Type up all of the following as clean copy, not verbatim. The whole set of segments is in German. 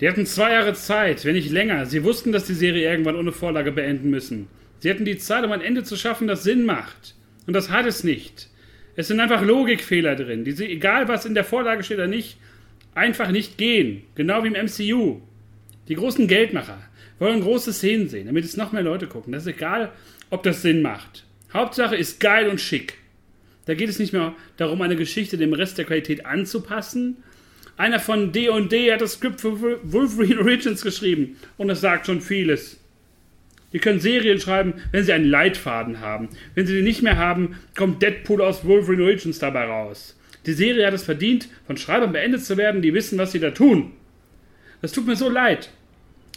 Die hatten 2 Jahre Zeit, wenn nicht länger. Sie wussten, dass die Serie irgendwann ohne Vorlage beenden müssen. Sie hatten die Zeit, um ein Ende zu schaffen, das Sinn macht. Und das hat es nicht. Es sind einfach Logikfehler drin, die, egal was in der Vorlage steht oder nicht, einfach nicht gehen. Genau wie im MCU. Die großen Geldmacher wollen große Szenen sehen, damit es noch mehr Leute gucken. Das ist egal, ob das Sinn macht. Hauptsache ist geil und schick. Da geht es nicht mehr darum, eine Geschichte dem Rest der Qualität anzupassen. Einer von D&D hat das Skript für Wolverine Origins geschrieben. Und das sagt schon vieles. Die können Serien schreiben, wenn sie einen Leitfaden haben. Wenn sie den nicht mehr haben, kommt Deadpool aus Wolverine Origins dabei raus. Die Serie hat es verdient, von Schreibern beendet zu werden, die wissen, was sie da tun. Das tut mir so leid,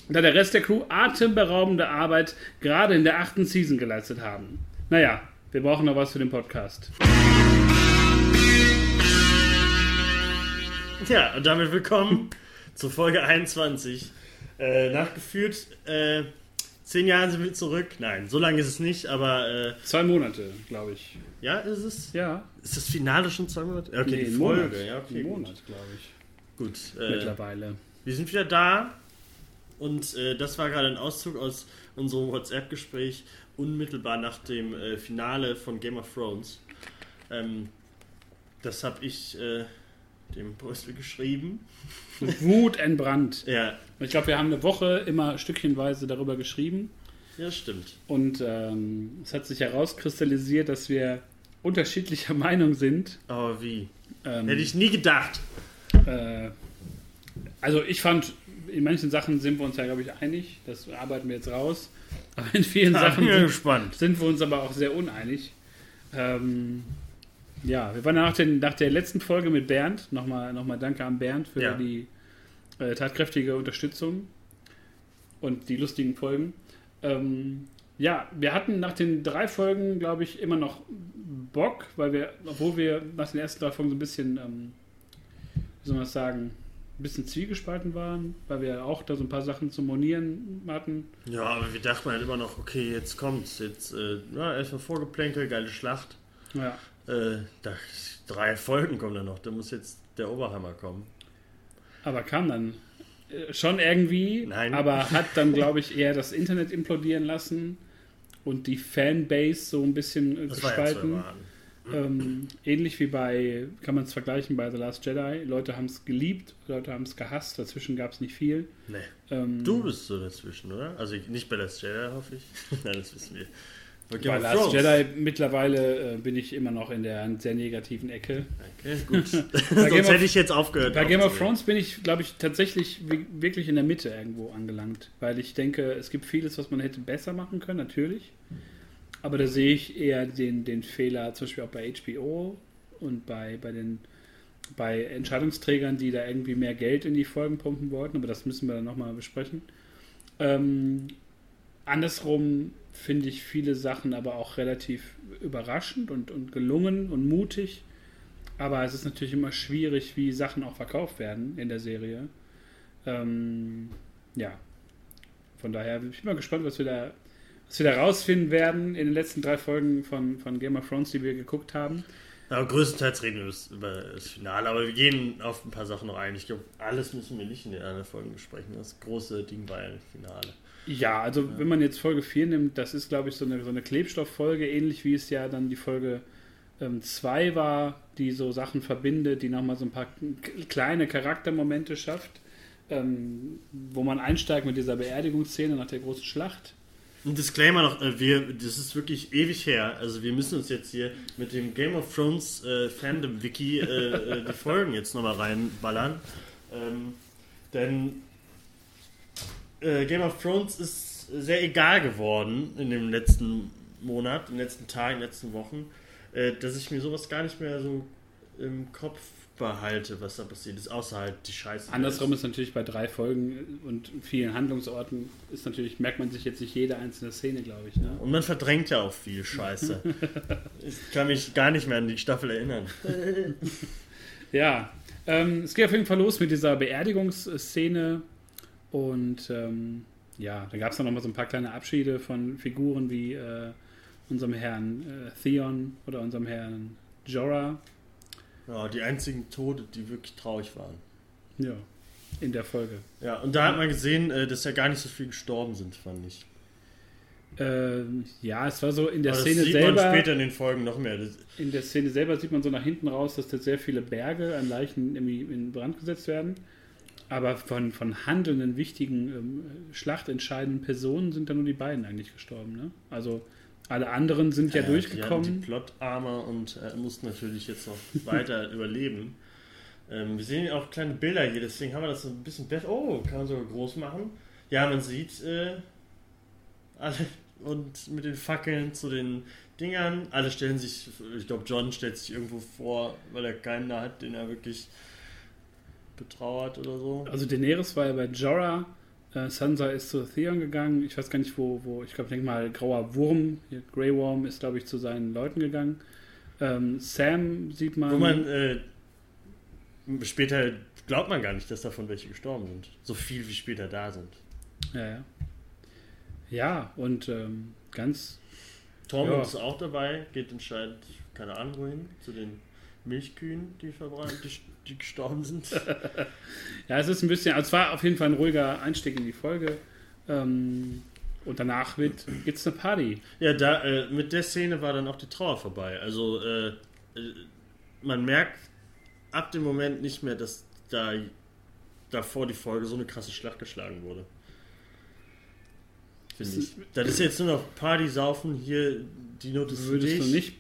da der Rest der Crew atemberaubende Arbeit gerade in der 8. Season geleistet haben. Naja, wir brauchen noch was für den Podcast. Ja, und damit willkommen zur Folge 21. Nachgeführt... 10 Jahre sind wir zurück. Nein, so lange ist es nicht, aber... 2 Monate, glaube ich. Ja, ist es? Ja. Ist das Finale schon 2 Monate? Okay, nee, die Folge. Monat. Ja, okay, Monat, glaube ich. Gut. Mittlerweile. Wir sind wieder da und das war gerade ein Auszug aus unserem WhatsApp-Gespräch unmittelbar nach dem Finale von Game of Thrones. Das habe ich... dem Brüssel geschrieben. Wut entbrannt. Ja. Ich glaube, wir haben eine Woche immer stückchenweise darüber geschrieben. Ja, stimmt. Und es hat sich herauskristallisiert, dass wir unterschiedlicher Meinung sind. Aber wie? Hätte ich nie gedacht. Also ich fand, in manchen Sachen sind wir uns ja, glaube ich, einig. Das arbeiten wir jetzt raus. Aber in vielen Sachen sind wir uns aber auch sehr uneinig. Ja, wir waren nach der letzten Folge mit Bernd, nochmal danke an Bernd für die tatkräftige Unterstützung und die lustigen Folgen. Ja, wir hatten nach den 3 Folgen, glaube ich, immer noch Bock, obwohl wir nach den ersten 3 Folgen so ein bisschen, wie soll man das sagen, ein bisschen zwiegespalten waren, weil wir auch da so ein paar Sachen zu monieren hatten. Ja, aber wir dachten halt immer noch, okay, jetzt kommt's, erstmal Vorgeplänkel, geile Schlacht. Ja. 3 Folgen kommen dann noch, da muss jetzt der Oberhammer kommen. Aber kam dann schon irgendwie, nein. Aber hat dann, glaube ich, eher das Internet implodieren lassen und die Fanbase so ein bisschen gespalten. Ähnlich wie bei, kann man es vergleichen, bei The Last Jedi. Leute haben es geliebt, Leute haben es gehasst, dazwischen gab es nicht viel. Nee. Du bist so dazwischen, oder? Also nicht bei The Last Jedi, hoffe ich. Nein, das wissen wir. Bei Last Jedi mittlerweile bin ich immer noch in der sehr negativen Ecke. Okay, gut. Sonst hätte ich jetzt aufgehört. Bei Game of Thrones bin ich, glaube ich, tatsächlich wirklich in der Mitte irgendwo angelangt. Weil ich denke, es gibt vieles, was man hätte besser machen können, natürlich. Aber da sehe ich eher den Fehler, zum Beispiel auch bei HBO und bei Entscheidungsträgern, die da irgendwie mehr Geld in die Folgen pumpen wollten. Aber das müssen wir dann nochmal besprechen. Andersrum finde ich viele Sachen aber auch relativ überraschend und gelungen und mutig. Aber es ist natürlich immer schwierig, wie Sachen auch verkauft werden in der Serie. Ja, von daher bin ich mal gespannt, was wir da rausfinden werden in den letzten 3 Folgen von Game of Thrones, die wir geguckt haben. Aber größtenteils reden wir über das Finale, aber wir gehen auf ein paar Sachen noch ein. Ich glaube, alles müssen wir nicht in den anderen Folgen besprechen. Das große Ding war ja das Finale. Ja, also wenn man jetzt Folge 4 nimmt, das ist, glaube ich, so eine Klebstofffolge, ähnlich wie es ja dann die Folge 2 war, die so Sachen verbindet, die nochmal so ein paar kleine Charaktermomente schafft, wo man einsteigt mit dieser Beerdigungsszene nach der großen Schlacht. Ein Disclaimer noch, das ist wirklich ewig her, also wir müssen uns jetzt hier mit dem Game of Thrones Fandom-Wiki die Folgen jetzt nochmal reinballern, denn... Game of Thrones ist sehr egal geworden in dem letzten Monat, in den letzten Tagen, in den letzten Wochen, dass ich mir sowas gar nicht mehr so im Kopf behalte, was da passiert ist, außer halt die Scheiße. Andersrum ist natürlich bei 3 Folgen und vielen Handlungsorten ist natürlich, merkt man sich jetzt nicht jede einzelne Szene, glaube ich. Ne? Und man verdrängt ja auch viel Scheiße. Ich kann mich gar nicht mehr an die Staffel erinnern. Ja, es geht auf jeden Fall los mit dieser Beerdigungsszene. Und ja, da gab es dann nochmal so ein paar kleine Abschiede von Figuren wie unserem Herrn Theon oder unserem Herrn Jorah. Ja, die einzigen Tote, die wirklich traurig waren. Ja. in der Folge. Ja, und da hat man gesehen, dass ja gar nicht so viel gestorben sind, fand ich. Ja, es war so in der Szene selber. Das sieht man später in den Folgen noch mehr. In der Szene selber sieht man so nach hinten raus, dass da sehr viele Berge an Leichen irgendwie in Brand gesetzt werden. Aber von handelnden, wichtigen, schlachtentscheidenden Personen sind da nur die beiden eigentlich gestorben, ne? Also alle anderen sind ja durchgekommen. Die hatten die Plot-Armor und mussten natürlich jetzt noch weiter überleben. Wir sehen auch kleine Bilder hier, deswegen haben wir das so ein bisschen besser. Oh, kann man sogar groß machen. Ja, man sieht alle und mit den Fackeln zu den Dingern. Alle stellen sich, ich glaube, Jon stellt sich irgendwo vor, weil er keinen da hat, den er wirklich betrauert oder so. Also Daenerys war ja bei Jorah, Sansa ist zu Theon gegangen, ich weiß gar nicht wo, ich glaube, denk mal, grauer Wurm, hier, Grey Worm ist, glaube ich, zu seinen Leuten gegangen. Sam sieht man... Wo man später glaubt man gar nicht, dass davon welche gestorben sind. So viel, wie später da sind. Ja. Ja, und ganz... Tormund ist auch dabei, geht anscheinend, keine Ahnung wohin, zu den Milchkühen, die gestorben sind. Ja, es ist ein bisschen, also es war auf jeden Fall ein ruhiger Einstieg in die Folge. Und danach gibt es eine Party. Ja, da mit der Szene war dann auch die Trauer vorbei. Also man merkt ab dem Moment nicht mehr, dass da davor die Folge so eine krasse Schlacht geschlagen wurde. Finde ich. Das ist jetzt nur noch Party, Saufen, hier die Note ist würdest du nicht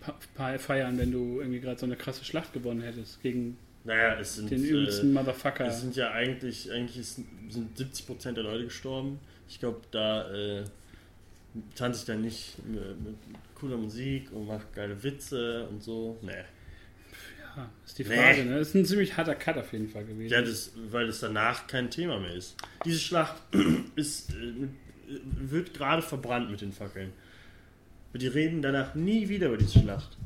feiern, wenn du irgendwie gerade so eine krasse Schlacht gewonnen hättest gegen den übelsten Motherfucker. Es sind ja eigentlich sind 70% der Leute gestorben. Ich glaube, da tanze ich dann nicht mit cooler Musik und mache geile Witze und so. Nee. Ja, ist die Frage, ne? Das ist ein ziemlich harter Cut auf jeden Fall gewesen. Ja, weil das danach kein Thema mehr ist. Diese Schlacht wird gerade verbrannt mit den Fackeln. Die reden danach nie wieder über diese Schlacht.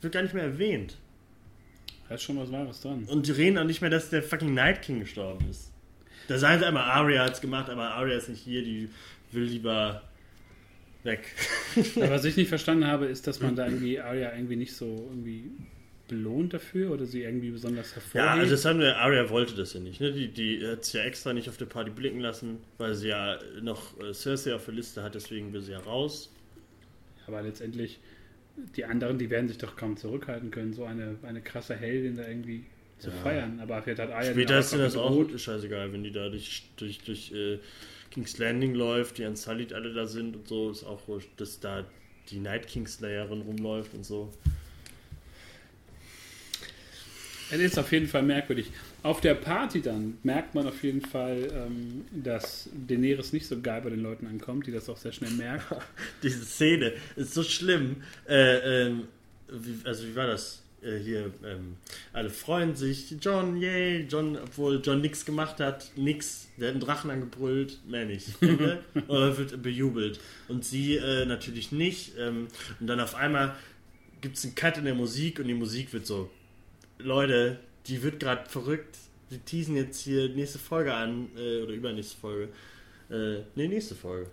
Wird gar nicht mehr erwähnt. Da ist schon was Wahres dran. Und die reden auch nicht mehr, dass der fucking Night King gestorben ist. Da sagen sie einmal, Arya hat's gemacht, aber Arya ist nicht hier, die will lieber weg. Aber was ich nicht verstanden habe, ist, dass man da irgendwie Arya irgendwie nicht so irgendwie belohnt dafür oder sie irgendwie besonders hervorhebt. Ja, also das haben wir, Arya wollte das ja nicht. Ne? Die hat es ja extra nicht auf der Party blicken lassen, weil sie ja noch Cersei auf der Liste hat, deswegen will sie ja raus. Aber letztendlich, die anderen, die werden sich doch kaum zurückhalten können, so eine krasse Heldin da irgendwie zu feiern. Aber vielleicht hat Arya später ist das auch scheißegal, wenn die da durch King's Landing läuft, die Unsullied alle da sind und so, ist auch ruhig, dass da die Night King Slayerin rumläuft und so. Es ist auf jeden Fall merkwürdig. Auf der Party dann merkt man auf jeden Fall, dass Daenerys nicht so geil bei den Leuten ankommt, die das auch sehr schnell merkt. Diese Szene ist so schlimm. Wie war das? Alle freuen sich. Jon, yay. Jon, obwohl Jon nichts gemacht hat. Nix. Der hat einen Drachen angebrüllt. Mehr nicht. Oder wird bejubelt. Und sie natürlich nicht. Und dann auf einmal gibt es einen Cut in der Musik und die Musik wird so... Leute, die wird gerade verrückt. Die teasen jetzt hier nächste Folge an oder übernächste Folge. Nächste Folge.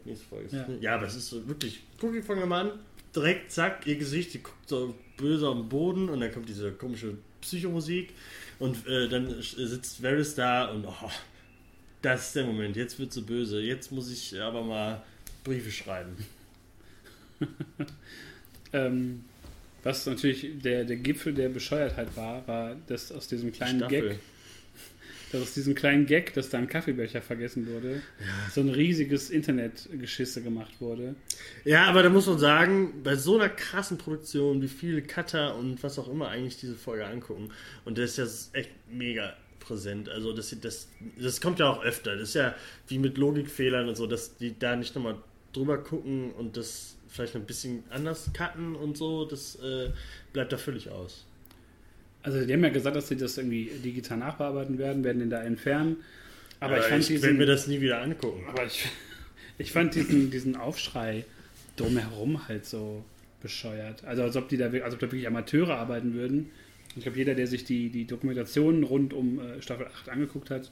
Ja. Ja, aber es ist so wirklich. Guck, die fangen wir mal an. Direkt, zack, ihr Gesicht. Die guckt so böse am Boden und dann kommt diese komische Psychomusik und dann sitzt Varys da und das ist der Moment. Jetzt wird so böse. Jetzt muss ich aber mal Briefe schreiben. Was natürlich der Gipfel der Bescheuertheit war, dass aus diesem kleinen Gag, dass da ein Kaffeebecher vergessen wurde, so ein riesiges Internetgeschisse gemacht wurde. Ja, aber da muss man sagen, bei so einer krassen Produktion, wie viele Cutter und was auch immer eigentlich diese Folge angucken, und das ist ja echt mega präsent, also das kommt ja auch öfter, das ist ja wie mit Logikfehlern und so, dass die da nicht nochmal drüber gucken und das vielleicht ein bisschen anders cutten und so, das bleibt da völlig aus. Also die haben ja gesagt, dass sie das irgendwie digital nachbearbeiten werden den da entfernen. Aber ich will mir das nie wieder angucken. Aber ich fand diesen Aufschrei drumherum halt so bescheuert. Also als ob da wirklich Amateure arbeiten würden. Und ich glaube, jeder, der sich die Dokumentationen rund um Staffel 8 angeguckt hat,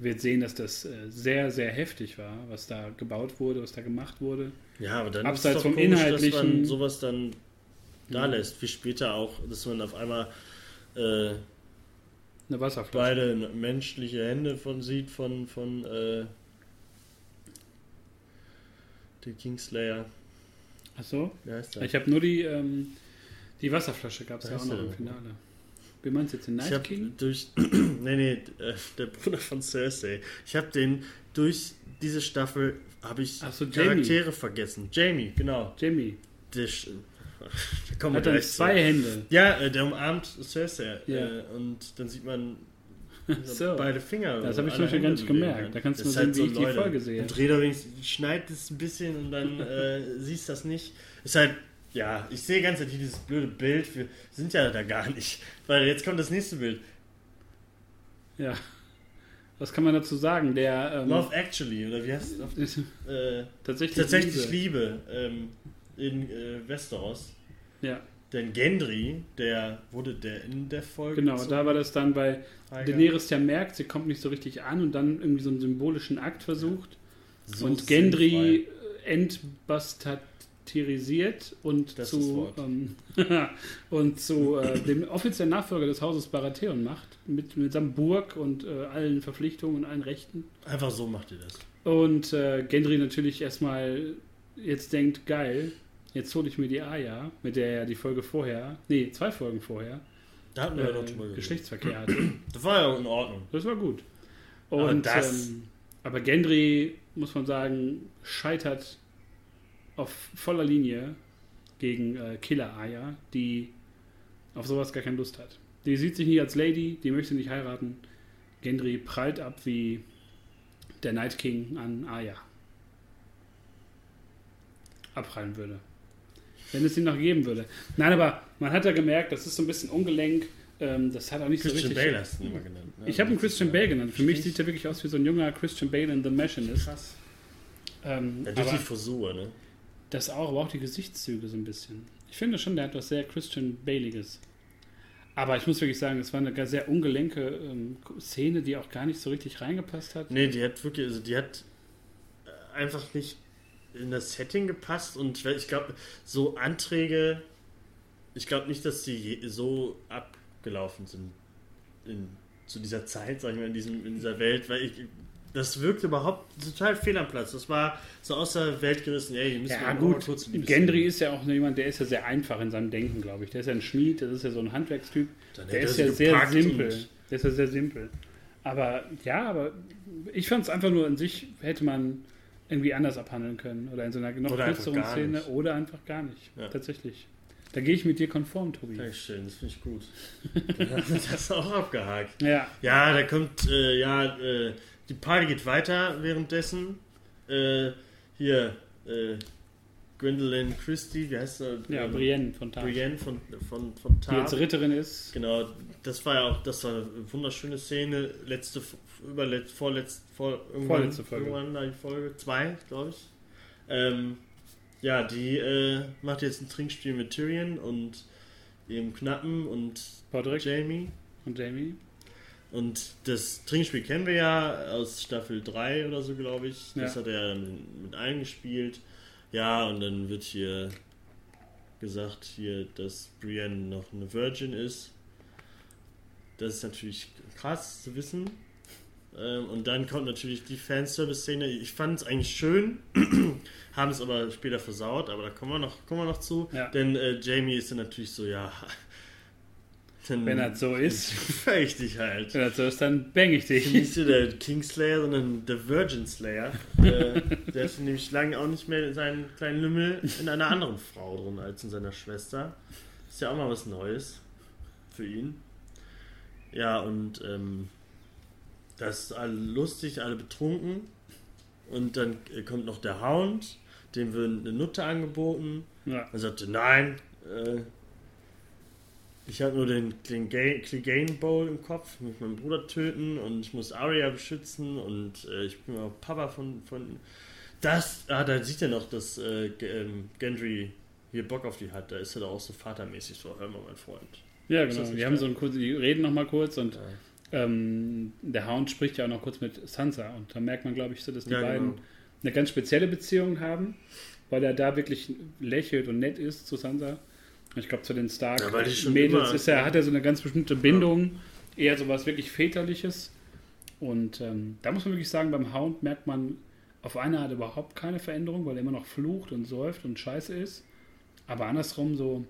wird sehen, dass das sehr, sehr heftig war, was da gebaut wurde, was da gemacht wurde. Ja, aber dann abseits ist es doch vom Inhaltlichen, dass man sowas dann da lässt, wie später auch, dass man auf einmal Eine Wasserflasche. Beide menschliche Hände von den Kingslayer. Ach so? Wie heißt der? Ich habe nur die Wasserflasche gab es ja auch noch im Finale. Wie meinst du jetzt den Night King? Der Bruder von Cersei. Ich habe den durch diese Staffel Charaktere vergessen. Jamie, genau. Jamie. Hat dann zwei Hände. Ja, der umarmt Cersei. Yeah. Und dann sieht man beide Finger. Das habe ich zum Beispiel gar nicht gemerkt. Da kannst du nur sehen, wie ich die Folge sehe. Und Rhaegal schneidet es ein bisschen und dann siehst du das nicht. Ist halt, ja, ich sehe ganz ehrlich dieses blöde Bild. Wir sind ja da gar nicht. Weil jetzt kommt das nächste Bild. Ja. Was kann man dazu sagen? Der Love Actually, oder wie heißt es? Tatsächlich Liebe. In Westeros. Ja. Denn Gendry, der wurde in der Folge... Genau, da war das dann bei Daenerys ja merkt, sie kommt nicht so richtig an und dann irgendwie so einen symbolischen Akt versucht. Ja. So und Gendry entbastardisiert und zu dem offiziellen Nachfolger des Hauses Baratheon macht. Mit seinem Burg und allen Verpflichtungen und allen Rechten. Einfach so macht ihr das. Und Gendry natürlich erstmal jetzt denkt, geil, jetzt hole ich mir die Arya, mit der er die Folge vorher, 2 Folgen vorher, da hatten wir ja noch mal Geschlechtsverkehr hatte. Das war ja in Ordnung. Das war gut. Und, aber Gendry, muss man sagen, scheitert auf voller Linie gegen Killer Arya, die auf sowas gar keine Lust hat. Die sieht sich nie als Lady, die möchte nicht heiraten. Gendry prallt ab wie der Night King an Arya. Abprallen würde. Wenn es ihn noch geben würde. Nein, aber man hat ja gemerkt, das ist so ein bisschen ungelenk. Das hat auch nicht Christian so richtig... Christian Bale hast du immer genannt. Ne? Ich habe ihn Christian Bale genannt. Für mich sieht er wirklich aus wie so ein junger Christian Bale in The Machinist. Krass. Durch die Frisur, ne? Das auch, aber auch die Gesichtszüge so ein bisschen. Ich finde schon, der hat was sehr Christian Baleiges. Aber ich muss wirklich sagen, es war eine sehr ungelenke Szene, die auch gar nicht so richtig reingepasst hat. Nee, die hat wirklich... Also die hat einfach nicht in das Setting gepasst und ich glaube, so Anträge, ich glaube nicht, dass die so abgelaufen sind zu dieser Zeit, sag ich mal, in dieser Welt, weil das wirkte überhaupt total fehl am Platz. Das war so aus der Welt gerissen. Gendry ist ja auch jemand, der ist ja sehr einfach in seinem Denken, glaube ich. Der ist ja ein Schmied, das ist ja so ein Handwerkstyp. Der ist ja sehr simpel. Der ist ja sehr simpel. Aber ich fand es einfach nur an sich, hätte man irgendwie anders abhandeln können oder in so einer noch kürzeren Szene oder einfach gar nicht. Ja. Tatsächlich. Da gehe ich mit dir konform, Tobi. Dankeschön, das finde ich gut. Dann haben wir das auch abgehakt. Ja, da kommt, die Party geht weiter währenddessen. Gwendolyn Christie, wie heißt sie? Ja, Brienne von Tarth. Brienne von Tarth. Die jetzt Ritterin ist. Genau, das war eine wunderschöne Szene. Vorletzte Folge. Irgendwann Folge 2, glaube ich. Die macht jetzt ein Trinkspiel mit Tyrion und ihrem Knappen und Podrick. Jamie. Und das Trinkspiel kennen wir ja aus Staffel 3 oder so, glaube ich. Das hat er mit allen gespielt. Ja, und dann wird hier gesagt, dass Brienne noch eine Virgin ist. Das ist natürlich krass zu wissen. Und dann kommt natürlich die Fanservice-Szene. Ich fand es eigentlich schön, haben es aber später versaut, aber da kommen wir noch zu. Ja. Denn Jamie ist dann natürlich so, wenn das so ist, fang ich dich halt. Wenn das so ist, dann bang ich dich. Nicht so der Kingslayer, sondern der Virgin Slayer. Der ist nämlich lange auch nicht mehr seinen kleinen Lümmel in einer anderen Frau drin als in seiner Schwester. Ist ja auch mal was Neues für ihn. Ja, und das ist alle lustig, alle betrunken. Und dann kommt noch der Hound, dem wird eine Nutte angeboten. Ja. Er sagte, nein, ich habe nur den Clegane Bowl im Kopf, ich muss meinen Bruder töten und ich muss Arya beschützen und ich bin auch Papa von... da sieht er noch, dass Gendry hier Bock auf die hat, da ist er doch auch so vatermäßig so, hör mal, mein Freund. Ja, genau, die reden nochmal kurz und der Hound spricht ja auch noch kurz mit Sansa und da merkt man, glaube ich, so, dass die beiden eine ganz spezielle Beziehung haben, weil er da wirklich lächelt und nett ist zu Sansa. Ich glaube, zu den Stark-Mädels hat er so eine ganz bestimmte Bindung, eher sowas wirklich Väterliches. Und da muss man wirklich sagen, beim Hound merkt man auf eine Art überhaupt keine Veränderung, weil er immer noch flucht und säuft und scheiße ist. Aber andersrum so,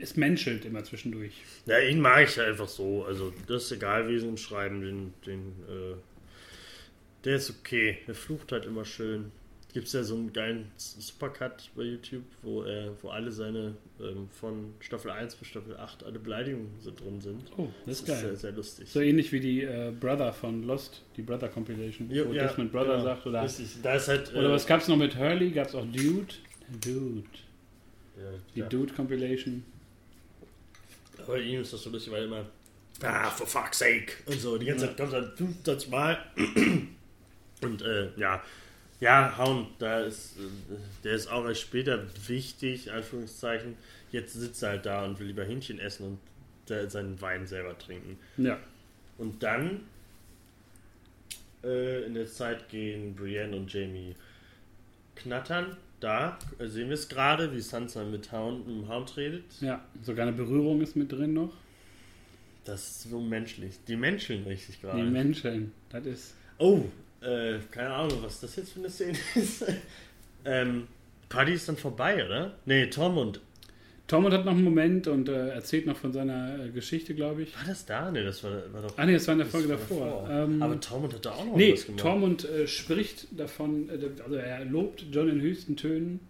es menschelt immer zwischendurch. Ja, ihn mag ich ja einfach so. Also das ist egal, wie sie ihn schreiben. Der ist okay. Der flucht halt immer schön. Gibt es ja so einen geilen Supercut bei YouTube, wo alle seine von Staffel 1 bis Staffel 8 alle Beleidigungen so drin sind. Oh, das ist geil. Sehr, sehr lustig. So ähnlich wie die Brother von Lost, die Brother Compilation, wo Desmond Brother sagt. Oder, da ist halt, oder was gab es noch mit Hurley? Gab es auch Dude. Ja, die Dude Compilation. Aber ihm ist das so lustig, weil immer for fuck's sake und so. Die ganze Zeit kommt dann 5 Mal und ja, Hound, der ist auch erst später wichtig, Anführungszeichen. Jetzt sitzt er halt da und will lieber Hähnchen essen und seinen Wein selber trinken. Ja. Und dann in der Zeit gehen Brienne und Jamie knattern. Da sehen wir es gerade, wie Sansa mit Hound redet. Ja, sogar eine Berührung ist mit drin noch. Das ist so menschlich. Die menscheln richtig gerade. Die menscheln, das ist... Oh, keine Ahnung, was das jetzt für eine Szene ist. Party ist dann vorbei, oder? Nee, Tormund. Tormund hat noch einen Moment und erzählt noch von seiner Geschichte, glaube ich. War das da? Nee, das war doch... Ah, nee, das war in der Folge davor. Aber Tormund hat da auch noch was gemacht. Nee, Tormund spricht davon, also er lobt Jon in höchsten Tönen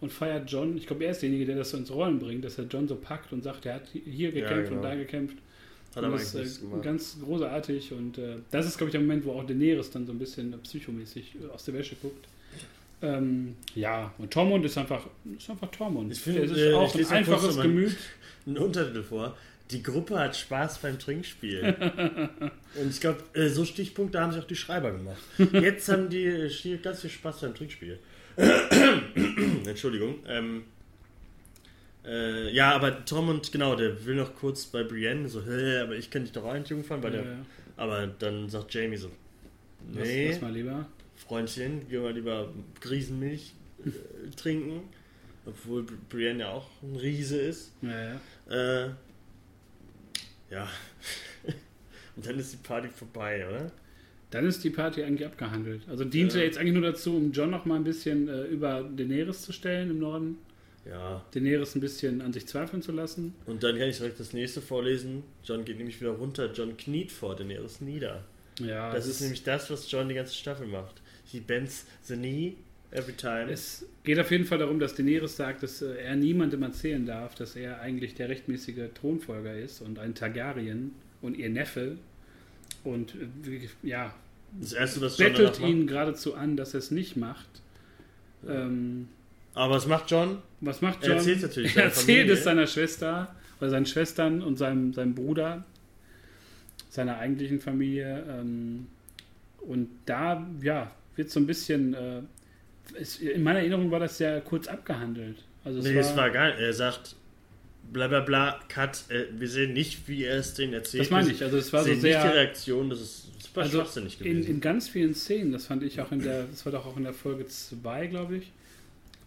und feiert Jon. Ich glaube, er ist derjenige, der das so ins Rollen bringt, dass er Jon so packt und sagt, er hat hier gekämpft und da gekämpft. Hat und das ist ganz großartig und das ist, glaube ich, der Moment, wo auch Daenerys dann so ein bisschen psychomäßig aus der Wäsche guckt. Ja, und Tormund ist einfach Tormund. Ich finde, es ist auch ein einfaches Gemüt. Ein Untertitel vor. Die Gruppe hat Spaß beim Trinkspiel. Und ich glaube, so Stichpunkte haben sich auch die Schreiber gemacht. Jetzt haben die ganz viel Spaß beim Trinkspiel. Entschuldigung. Ja, aber Tormund, genau, der will noch kurz bei Brienne so, aber ich kann dich doch eigentlich jungfern, weil aber dann sagt Jamie so, nee, lass mal lieber. Freundchen, gehen wir lieber Riesenmilch trinken, obwohl Brienne ja auch ein Riese ist. Ja. Und dann ist die Party vorbei, oder? Dann ist die Party eigentlich abgehandelt. Also diente jetzt eigentlich nur dazu, um Jon noch mal ein bisschen über Daenerys zu stellen im Norden. Ja. Daenerys ein bisschen an sich zweifeln zu lassen. Und dann kann ich direkt das nächste vorlesen. Jon geht nämlich wieder runter. Jon kniet vor Daenerys nieder. Ja, das ist nämlich das, was Jon die ganze Staffel macht. He bends the knee every time. Es geht auf jeden Fall darum, dass Daenerys sagt, dass er niemandem erzählen darf, dass er eigentlich der rechtmäßige Thronfolger ist und ein Targaryen und ihr Neffe. Und das Erste, was Jon bettelt ihn geradezu an, dass er es nicht macht. Ja. Aber was macht Jon? Er erzählt natürlich seiner Familie. Er erzählt es seiner Schwester, oder seinen Schwestern und seinem Bruder, seiner eigentlichen Familie. Und da, wird so ein bisschen... in meiner Erinnerung war das ja kurz abgehandelt. Also es war geil. Er sagt, blablabla, cut. Wir sehen nicht, wie er es denen erzählt. Das meine ich. Also es war so sehr... nicht die Reaktion, das ist super schwachsinnig gewesen. In ganz vielen Szenen, das fand ich auch das war doch auch in der Folge 2, glaube ich,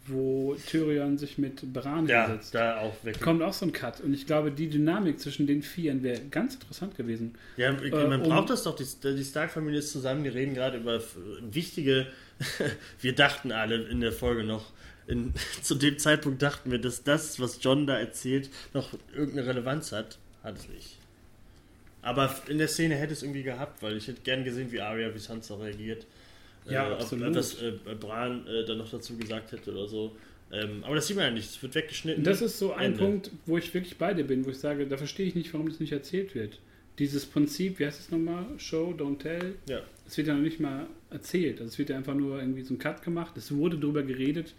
wo Tyrion sich mit Bran hinsetzt. Da auch wirklich. Kommt auch so ein Cut. Und ich glaube, die Dynamik zwischen den Vieren wäre ganz interessant gewesen. Ja, man braucht das doch. Die Stark-Familie ist zusammen. Die reden gerade über wichtige... Wir dachten alle in der Folge noch, zu dem Zeitpunkt dachten wir, dass das, was Jon da erzählt, noch irgendeine Relevanz hat. Hat es nicht. Aber in der Szene hätte es irgendwie gehabt, weil ich hätte gern gesehen, wie Arya, wie Sansa reagiert. Ja, absolut. Dass Bran dann noch dazu gesagt hätte oder so. Aber das sieht man ja nicht, es wird weggeschnitten. Das ist so ein Punkt, wo ich wirklich bei dir bin, wo ich sage, da verstehe ich nicht, warum das nicht erzählt wird. Dieses Prinzip, wie heißt es nochmal? Show, don't tell. Ja. Es wird ja noch nicht mal erzählt. Also es wird ja einfach nur irgendwie so ein Cut gemacht. Es wurde drüber geredet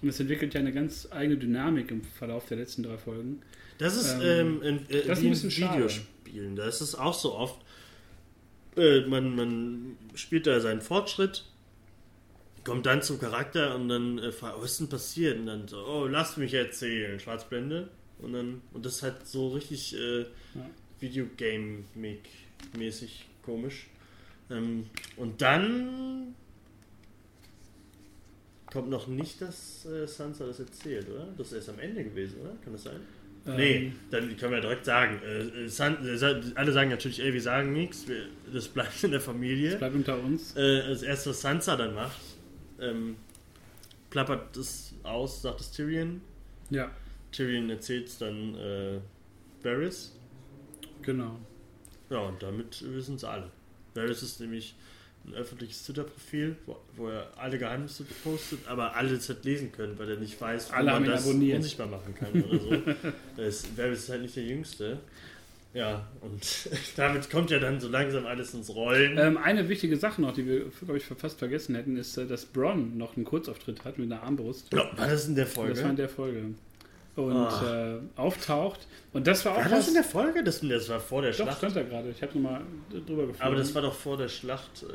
und es entwickelt ja eine ganz eigene Dynamik im Verlauf der letzten 3 Folgen. Das ist das wie ein bisschen Videospielen. Da ist es auch so oft. Man spielt da seinen Fortschritt, kommt dann zum Charakter und dann fragt, was ist denn passiert? Und dann so, lass mich erzählen, Schwarzblende. Und das ist halt so richtig Videogame-mäßig komisch. Und dann kommt noch nicht, dass Sansa das erzählt, oder? Das ist erst am Ende gewesen, oder? Kann das sein? Nee, dann können wir direkt sagen. Alle sagen natürlich, ey, wir sagen nichts, das bleibt in der Familie. Das bleibt unter uns. Das erste, was Sansa dann macht, plappert es aus, sagt es Tyrion. Ja. Tyrion erzählt es dann Varys. Genau. Ja, und damit wissen es alle. Varys ist nämlich ein öffentliches Twitter-Profil, wo er alle Geheimnisse postet, aber alle es hat lesen können, weil er nicht weiß, wie man das unsichtbar machen kann oder so. Varys ist halt nicht der Jüngste. Ja, und damit kommt ja dann so langsam alles ins Rollen. Eine wichtige Sache noch, die wir, glaube ich, fast vergessen hätten, ist, dass Bronn noch einen Kurzauftritt hat mit einer Armbrust. Ja, war das in der Folge? Das war in der Folge. Und auftaucht. Und das war auch. War das in der Folge? Das war vor der Schlacht. Doch, stand da gerade. Ich habe nochmal drüber gefragt. Aber das war doch vor der Schlacht.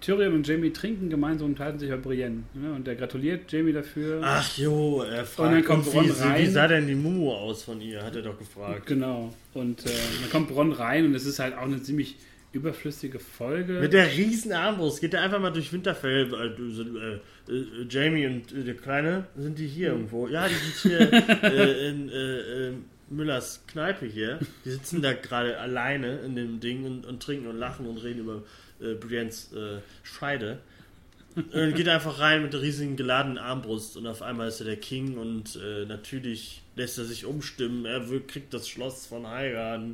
Tyrion und Jamie trinken gemeinsam und halten sich bei Brienne. Ne? Und er gratuliert Jamie dafür. Ach jo, er fragt. Und dann kommt Bronn rein. Wie sah denn die Mumu aus von ihr? Hat er doch gefragt. Genau. Und dann kommt Bronn rein und es ist halt auch eine ziemlich überflüssige Folge. Mit der riesen Armbrust geht er einfach mal durch Winterfell. Jamie und der Kleine, sind die hier irgendwo? Ja, die sind hier in Müllers Kneipe hier. Die sitzen da gerade alleine in dem Ding und trinken und lachen und reden über Briennes Scheide. Und dann geht er einfach rein mit der riesigen geladenen Armbrust und auf einmal ist er der King und natürlich lässt er sich umstimmen. Er kriegt das Schloss von Rhaegal.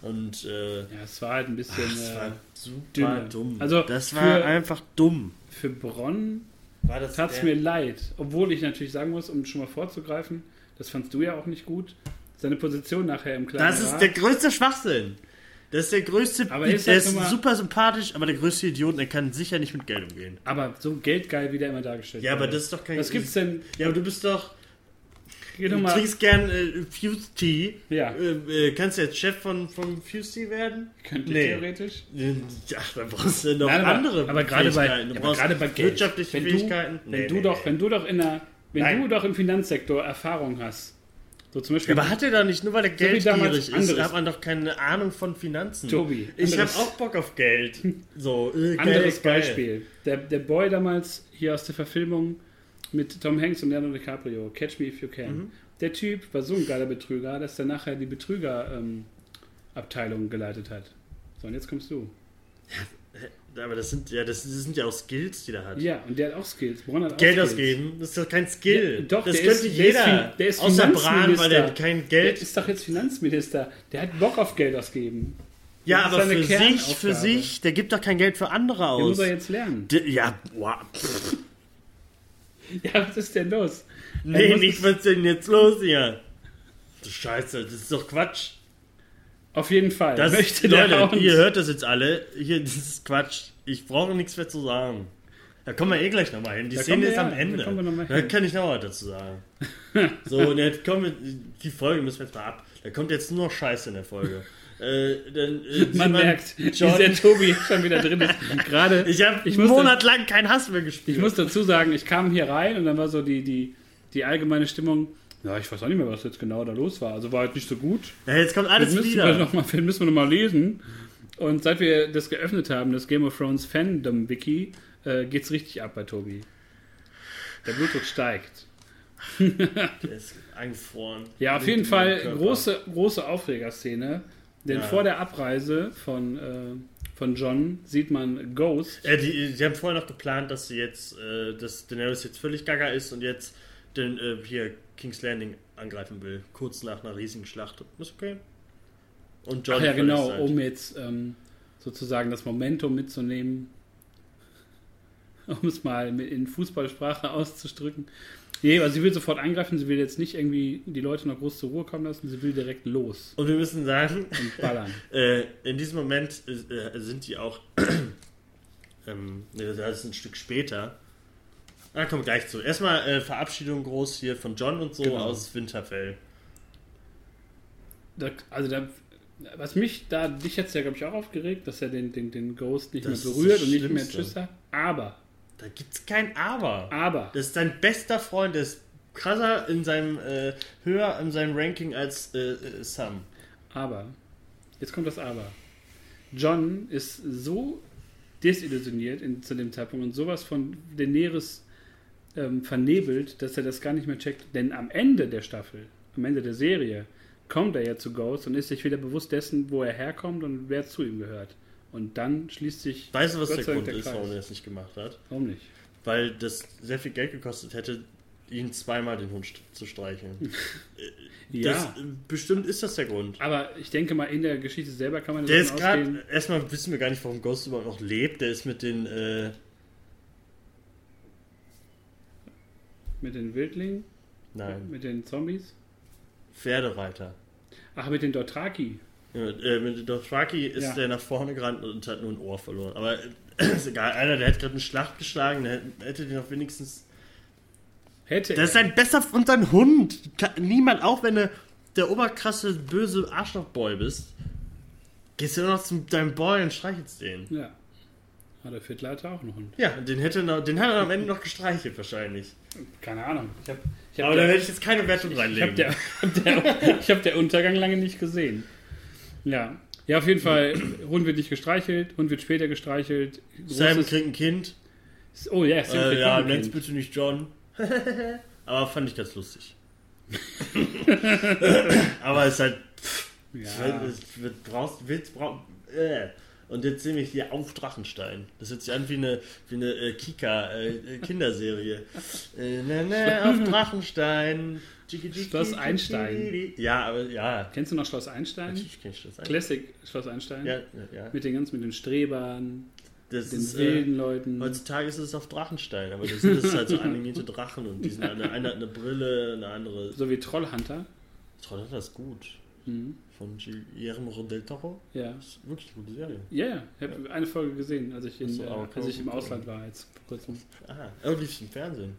Und es war halt ein bisschen das war super dumm. Also das war einfach dumm. Für Bronn tat es mir leid. Obwohl ich natürlich sagen muss, um schon mal vorzugreifen, das fandst du ja auch nicht gut, seine Position nachher im kleinen Das ist Rat. Der größte Schwachsinn. Das ist der größte, aber er ist super sympathisch, aber der größte Idiot und er kann sicher nicht mit Geld umgehen. Aber so geldgeil, wie der immer dargestellt wird. Ja, aber das ist doch kein... Was gibt's denn? Ja, aber du bist doch... Du trinkst gern Fuse Tea. Ja. Kannst du jetzt Chef von Fuse Tea werden? Könnte theoretisch. Ja, dann brauchst du noch andere. Aber gerade bei Geld. Wirtschaftliche Fähigkeiten. Wenn du doch im Finanzsektor Erfahrung hast. So zum Beispiel, aber hat er da nicht, nur weil er geldgierig ist, hat man doch keine Ahnung von Finanzen. Tobi, ich habe auch Bock auf Geld. So, anderes Beispiel. Der Boy damals hier aus der Verfilmung mit Tom Hanks und Leonardo DiCaprio, Catch Me If You Can. Mhm. Der Typ war so ein geiler Betrüger, dass er nachher die Betrügerabteilung geleitet hat. So, und jetzt kommst du. Ja, aber das sind ja auch Skills, die der hat. Ja, und der hat auch Skills. Bronn hat auch Geld Skills. Ausgeben, das ist doch kein Skill. Ja, doch, das könnte jeder. Der ist außer Bran, weil der kein Geld... Der ist doch jetzt Finanzminister. Der hat Bock auf Geld ausgeben. Ja, aber für sich, der gibt doch kein Geld für andere aus. Der muss er jetzt lernen. Ja, was ist denn los? Was ist denn jetzt los hier? Scheiße, das ist doch Quatsch. Auf jeden Fall. Leute, ihr hört das jetzt alle. Hier, das ist Quatsch. Ich brauche nichts mehr zu sagen. Da kommen wir gleich nochmal hin. Die Szene ist am Ende. Da kann ich noch was dazu sagen. So, und jetzt die Folge müssen wir jetzt mal ab. Da kommt jetzt nur noch Scheiße in der Folge. Man merkt, wie der Tobi schon wieder drin ist. Gerade, ich habe monatelang keinen Hass mehr gespielt. Ich muss dazu sagen, ich kam hier rein und dann war so die allgemeine Stimmung, ja, ich weiß auch nicht mehr, was jetzt genau da los war. Also war halt nicht so gut. Ja, jetzt kommt alles wieder. Müssen wir nochmal lesen. Und seit wir das geöffnet haben, das Game of Thrones Fandom-Wiki, geht's richtig ab bei Tobi. Der Blutdruck steigt. Der ist eingefroren. Ja, auf jeden Fall große Aufregerszene. Denn vor der Abreise von Jon sieht man Ghost. Die haben vorher noch geplant, dass sie jetzt, dass Daenerys jetzt völlig gaga ist und jetzt den hier King's Landing angreifen will. Kurz nach einer riesigen Schlacht. Ist okay. Und Jon. Ach ja, genau, um jetzt sozusagen das Momentum mitzunehmen, um es mal in Fußballsprache auszudrücken. Nee, also sie will sofort angreifen, sie will jetzt nicht irgendwie die Leute noch groß zur Ruhe kommen lassen, sie will direkt los. Und wir müssen sagen, und ballern. In diesem Moment sind die auch, das ist ein Stück später, da kommen wir gleich zu. Erstmal Verabschiedung groß hier von Jon und so aus Winterfell. Was mich da, dich jetzt ja glaube ich auch aufgeregt, dass er den Ghost nicht mehr berührt und nicht mehr Tschüss sagt, aber... Da gibt's kein Aber. Das ist dein bester Freund, der ist krasser höher in seinem Ranking als Sam. Aber, jetzt kommt das Aber. Jon ist so desillusioniert zu dem Zeitpunkt und sowas von Daenerys vernebelt, dass er das gar nicht mehr checkt. Denn am Ende der Staffel, am Ende der Serie kommt er ja zu Ghost und ist sich wieder bewusst dessen, wo er herkommt und wer zu ihm gehört. Und dann schließt sich... Weißt du, was der Grund ist, warum er das nicht gemacht hat? Warum nicht? Weil das sehr viel Geld gekostet hätte, ihn zweimal den Hund zu streicheln. Ja. Das, bestimmt ist das der Grund. Aber ich denke mal, in der Geschichte selber kann man das nicht ausgehen. Grad, erstmal wissen wir gar nicht, warum Ghost überhaupt noch lebt. Der ist mit den Wildlingen? Nein. Mit den Zombies? Pferdereiter. Ach, mit den Dothraki. Ja, mit den Dothraki ist ja der nach vorne gerannt und hat nur ein Ohr verloren. Aber ist egal. Einer, der hat gerade eine Schlacht geschlagen, der hätte den noch wenigstens... Hätte das er. Ist ein besser für unseren Hund. Niemand, auch wenn du der oberkrasse, böse Arschlochboy bist, gehst du noch zu deinem Boy und streichelst den. Ja. Aber der Fiddler hatte auch einen Hund. Ja, den hat er am Ende noch gestreichelt wahrscheinlich. Keine Ahnung. Aber da werde ich jetzt keine Wertung reinlegen. Ich habe der Untergang lange nicht gesehen. Ja, auf jeden Fall. Hund wird nicht gestreichelt, Hund wird später gestreichelt. Sam kriegt ein Kind. Oh ja, Sam kriegt ein Kind. Ja, nenn's bitte nicht John. Aber fand ich ganz lustig. Aber es ist halt... Und jetzt sehe ich hier auf Drachenstein. Das hört sich an wie eine Kika-Kinderserie. Auf Drachenstein. Schloss Einstein. Ja, aber ja. Kennst du noch Schloss Einstein? Natürlich kenn ich Schloss Einstein. Classic Schloss Einstein. Ja. Mit den Strebern. Das den ist, wilden Leuten. Heutzutage ist es auf Drachenstein, aber das sind halt so animierte Drachen und die sind eine hat eine Brille, eine andere. So wie Trollhunter. Trollhunter ist gut. Mhm. Von Guillermo del Toro. Ja. Das ist wirklich eine gute Serie. Yeah, ich habe eine Folge gesehen, als ich im Ausland war, jetzt vor kurzem. Ah, lief es im Fernsehen.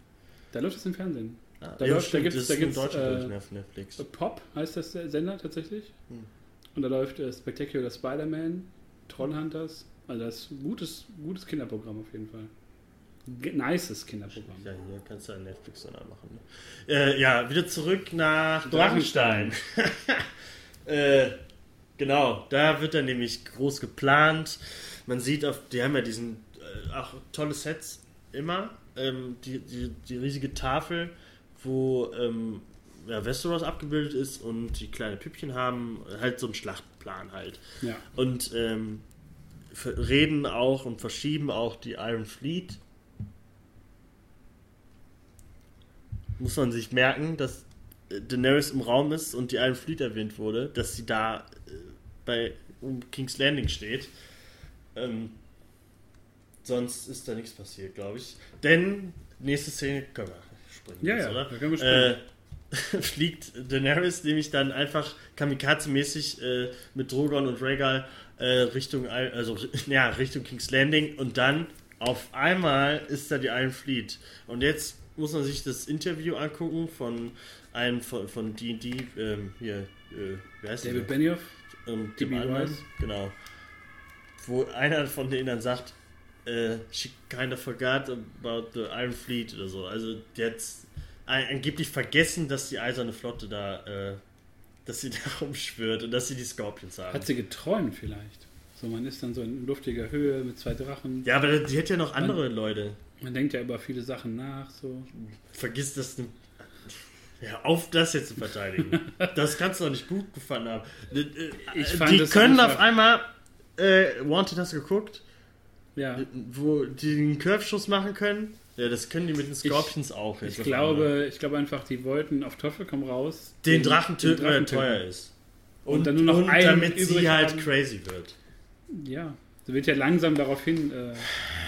Da läuft es im Fernsehen. Ah, da gibt's in Deutschland auf Netflix. Pop heißt das der Sender tatsächlich. Hm. Und da läuft Spectacular Spider-Man, Trollhunters. Also das ist ein gutes Kinderprogramm auf jeden Fall. Nices Kinderprogramm. Ja, hier kannst du einen Netflix-Sender machen. Ne? Wieder zurück nach Drachenstein. Genau, da wird dann nämlich groß geplant. Man sieht, die haben ja diesen auch tolle Sets immer. Die riesige Tafel, wo Westeros abgebildet ist und die kleine Püppchen haben halt so einen Schlachtplan halt. Ja. Und reden auch und verschieben auch die Iron Fleet. Muss man sich merken, dass Daenerys im Raum ist und die Iron Fleet erwähnt wurde, dass sie da bei King's Landing steht. Sonst ist da nichts passiert, glaube ich. Denn nächste Szene können wir springen. Da können wir springen. Fliegt Daenerys nämlich dann einfach kamikaze-mäßig mit Drogon und Rhaegal Richtung King's Landing und dann auf einmal ist da die Iron Fleet. Und jetzt muss man sich das Interview angucken von einem von D&D, wer heißt der? David Benioff und dem anderen, genau. Wo einer von denen dann sagt, she kind of forgot about the Iron Fleet oder so. Also jetzt angeblich vergessen, dass die eiserne Flotte da dass sie da rumschwirrt und dass sie die Scorpions haben. Hat sie geträumt vielleicht? So, man ist dann so in luftiger Höhe mit zwei Drachen. Ja, aber die hätte ja noch andere Leute. Man denkt ja über viele Sachen nach, so. Vergiss das. Ja, auf das jetzt zu verteidigen. Das kannst du doch nicht gut gefunden haben. Die können auf einmal Wanted hast du geguckt? Ja. Wo die den Curve-Schuss machen können. Ja, das können die mit den Scorpions auch. Ich glaube einfach, die wollten auf Teufel komm raus den Drachen töten, weil er teuer ist. Und dann nur noch einen damit übrig sie halt haben. Crazy wird. Ja, sie wird ja langsam darauf hin...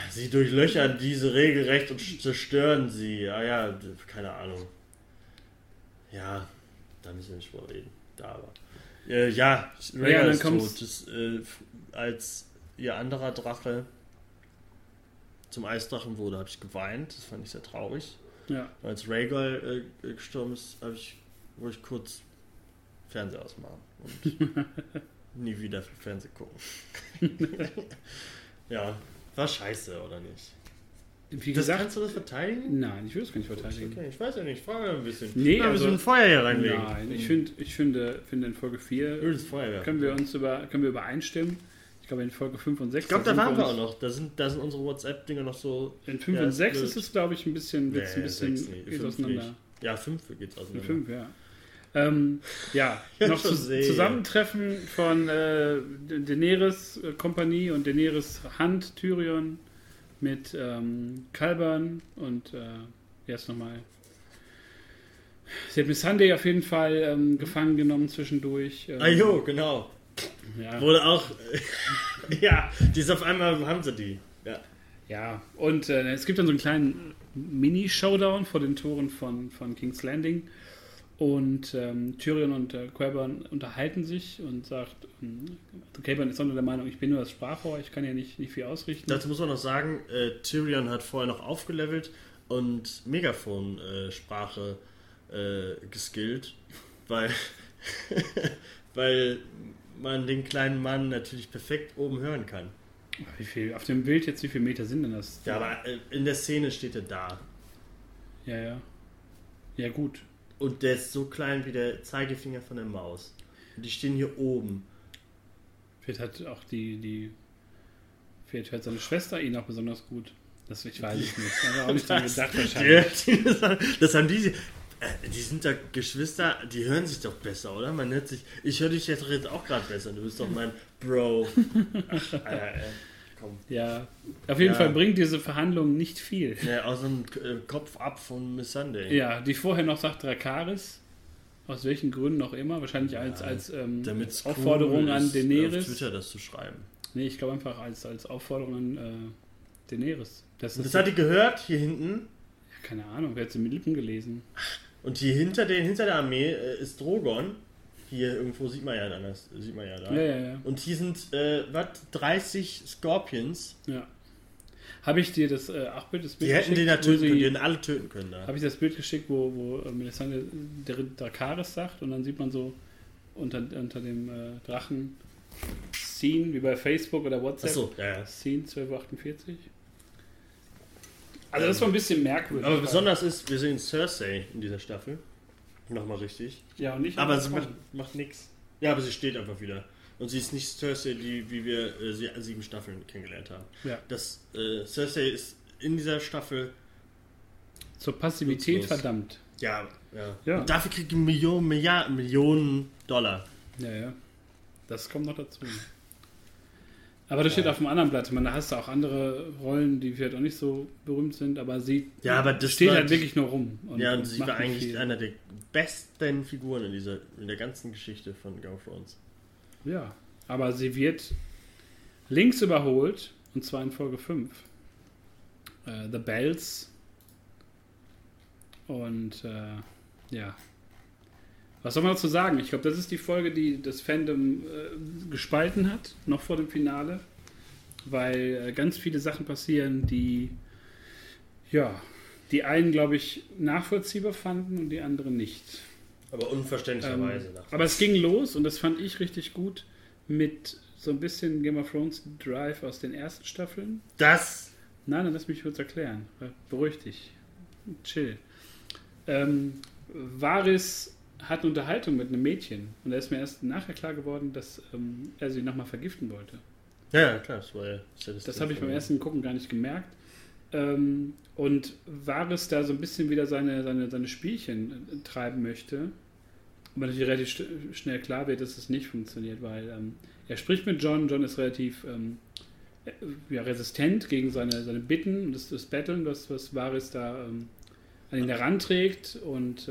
Sie durchlöchern diese regelrecht und zerstören sie. Ah ja, keine Ahnung. Ja, da müssen wir nicht mal reden. Da aber. Rhaegal ist tot. Als ihr anderer Drache zum Eisdrachen wurde, habe ich geweint. Das fand ich sehr traurig. Ja. Als Rhaegal gestorben ist, wollte ich kurz Fernseher ausmachen und nie wieder Fernsehen gucken. Ja, war scheiße, oder nicht? Wie gesagt, kannst du das verteidigen? Nein, ich will das gar nicht verteidigen. Okay, ich weiß ja nicht, frage ein bisschen. Nee, also, ein bisschen Feuer hier reinlegen. Nein, ich finde in Folge 4 können wir übereinstimmen. Ich glaube in Folge 5 und 6... Ich glaube, da waren wir auch noch. Da sind unsere WhatsApp-Dinger noch so... In 5 und 6 ist es, glaube ich, ein bisschen... 5 geht's auseinander. Noch Zusammentreffen von Daenerys Kompanie und Daenerys Hand Tyrion mit Kalbern und erst nochmal. Sie hat Missandei auf jeden Fall gefangen genommen zwischendurch. Genau. Ja. Wurde auch. Ja, die ist auf einmal, haben sie die. Ja, und es gibt dann so einen kleinen Mini-Showdown vor den Toren von King's Landing. Und Tyrion und Qyburn unterhalten sich und sagt, Qyburn ist auch nur der Meinung, ich bin nur das Sprachrohr, ich kann ja nicht viel ausrichten. Dazu muss man noch sagen, Tyrion hat vorher noch aufgelevelt und Megafon-Sprache geskillt, weil man den kleinen Mann natürlich perfekt oben hören kann. Auf dem Bild jetzt, wie viele Meter sind denn das? Ja, aber in der Szene steht er da. Ja. Ja, gut. Und der ist so klein wie der Zeigefinger von der Maus. Und die stehen hier oben. Vielleicht hört seine Schwester ihn auch besonders gut. Ich weiß es nicht. Aber auch nicht dran gedacht wahrscheinlich. Das haben die... Die sind da Geschwister, die hören sich doch besser, oder? Man hört sich... Ich höre dich jetzt auch gerade besser. Du bist doch mein Bro. Ach, komm. Ja, auf jeden Fall bringt diese Verhandlung nicht viel. Ja, aus dem Kopf ab von Missandei. Ja, die vorher noch sagt Dracarys. Aus welchen Gründen auch immer. Wahrscheinlich als Aufforderung an Daenerys. Auf Twitter das zu schreiben. Nee, ich glaube einfach als Aufforderung an Daenerys. Das hat die gehört hier hinten? Ja, keine Ahnung. Wer hat sie mit Lippen gelesen? Und hier hinter der Armee ist Drogon. Hier irgendwo sieht man ja da. Ja. Und hier sind 30 Scorpions. Ja. Habe ich dir das Bild geschickt? Die hätten den natürlich alle töten können. Da. Habe ich das Bild geschickt, wo Melisandre Dracarys sagt und dann sieht man so unter dem Drachen Scene, wie bei Facebook oder WhatsApp. Achso, ja. Scene 1248. Also das war ein bisschen merkwürdig. Aber besonders ist, wir sehen Cersei in dieser Staffel. Nochmal richtig. Ja, und nicht. Aber sie macht nichts. Ja, aber sie steht einfach wieder. Und sie ist nicht Cersei, die, wie wir sie 7 Staffeln kennengelernt haben. Ja. Cersei ist in dieser Staffel zur Passivität verdammt. Ja. Und dafür kriegt sie Millionen Dollar. Ja. Das kommt noch dazu. Aber das steht auf dem anderen Blatt. Ich meine, da hast du auch andere Rollen, die vielleicht auch nicht so berühmt sind, aber sie steht halt wirklich nur rum. Und sie war eigentlich einer der besten Figuren in der ganzen Geschichte von Game of Thrones. Ja, aber sie wird links überholt, und zwar in Folge 5. The Bells. Und, was soll man dazu sagen? Ich glaube, das ist die Folge, die das Fandom gespalten hat, noch vor dem Finale, weil ganz viele Sachen passieren, die einen, glaube ich, nachvollziehbar fanden und die anderen nicht. Aber unverständlicherweise. Aber es ging los und das fand ich richtig gut mit so ein bisschen Game of Thrones Drive aus den ersten Staffeln. Nein, lass mich kurz erklären. Beruhig dich. Chill. Varys hat eine Unterhaltung mit einem Mädchen. Und da ist mir erst nachher klar geworden, dass er sie nochmal vergiften wollte. Ja, klar. Das habe ich beim ersten Gucken gar nicht gemerkt. Und Varys da so ein bisschen wieder seine Spielchen treiben möchte. Aber natürlich relativ schnell klar wird, dass es nicht funktioniert, weil er spricht mit Jon. Jon ist relativ resistent gegen seine Bitten und das Betteln, was Varys da an ihn heranträgt und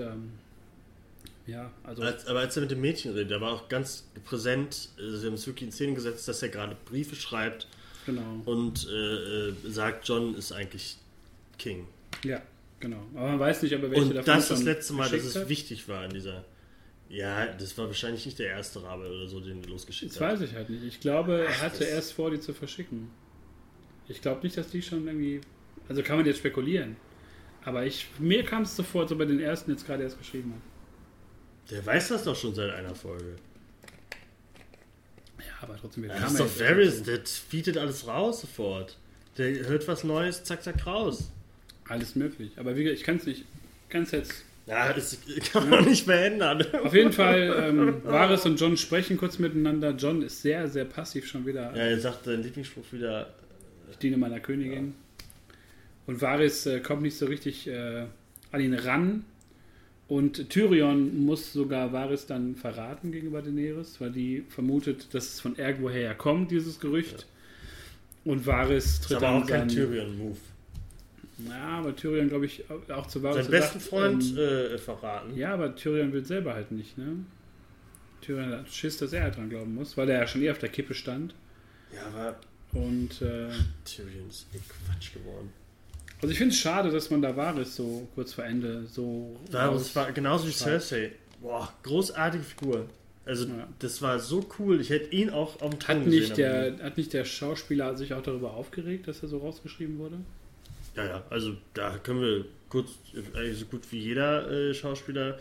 aber als er mit dem Mädchen redet, er war auch ganz präsent, sie haben es wirklich in Szene gesetzt, dass er gerade Briefe schreibt. Genau. Und sagt, Jon ist eigentlich King. Ja, genau. Aber man weiß nicht, aber welche davon. Und das letzte Mal, dass es wichtig war in dieser... Ja, das war wahrscheinlich nicht der erste Rabe oder so, den er losgeschickt hat. Das weiß ich halt nicht. Ich glaube, er hatte erst vor, die zu verschicken. Ich glaube nicht, dass die schon irgendwie... Also kann man jetzt spekulieren. Aber mir kam es sofort so bei den ersten, jetzt gerade erst geschrieben hat. Der weiß das doch schon seit einer Folge. Ja, aber trotzdem... Das ist doch Varys, der bietet alles raus sofort. Der hört was Neues, zack, zack, raus. Alles möglich. Aber wie gesagt, ich kann es nicht... Ganz jetzt... Ja, das kann man nicht mehr ändern. Auf jeden Fall, Varys und Jon sprechen kurz miteinander. Jon ist sehr, sehr passiv schon wieder. Ja, er sagt seinen Lieblingsspruch wieder... Ich diene meiner Königin. Ja. Und Varys kommt nicht so richtig an ihn ran. Und Tyrion muss sogar Varys dann verraten gegenüber Daenerys, weil die vermutet, dass es von irgendwoher kommt, dieses Gerücht. Ja. Und Varys tritt dann... Das ist aber auch kein Tyrion-Move. Ja, aber Tyrion, glaube ich, auch zu Varys... Seinen besten Freund verraten. Ja, aber Tyrion will selber halt nicht, ne? Tyrion hat Schiss, dass er halt dran glauben muss, weil er ja schon auf der Kippe stand. Ja, aber... Und... Tyrion ist eh Quatsch geworden. Also ich finde es schade, dass man da Varys so kurz vor Ende so... Varys war genauso wie Cersei. Boah, großartige Figur. Also das war so cool. Ich hätte ihn auch auf dem Ton gesehen. Hat nicht der Schauspieler sich auch darüber aufgeregt, dass er so rausgeschrieben wurde? Ja, also da können wir kurz... So gut wie jeder Schauspieler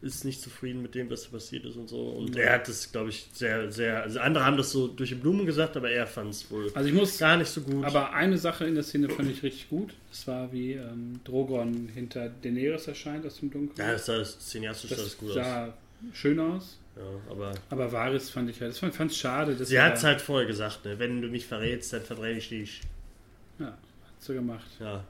ist nicht zufrieden mit dem, was passiert ist und so. Und er hat das, glaube ich, sehr, sehr... Also andere haben das so durch die Blumen gesagt, aber er fand es wohl gar nicht so gut. Aber eine Sache in der Szene fand ich richtig gut. Es war, wie Drogon hinter Daenerys erscheint aus dem Dunkeln. Ja, das sah cineastisch gut aus. Das sah schön aus. Ja, aber Varys fand ich halt... Ich fand es schade, dass... Sie hat es halt vorher gesagt, ne? Wenn du mich verrätst, dann verdrehe ich dich. Ja, hat sie gemacht. Ja.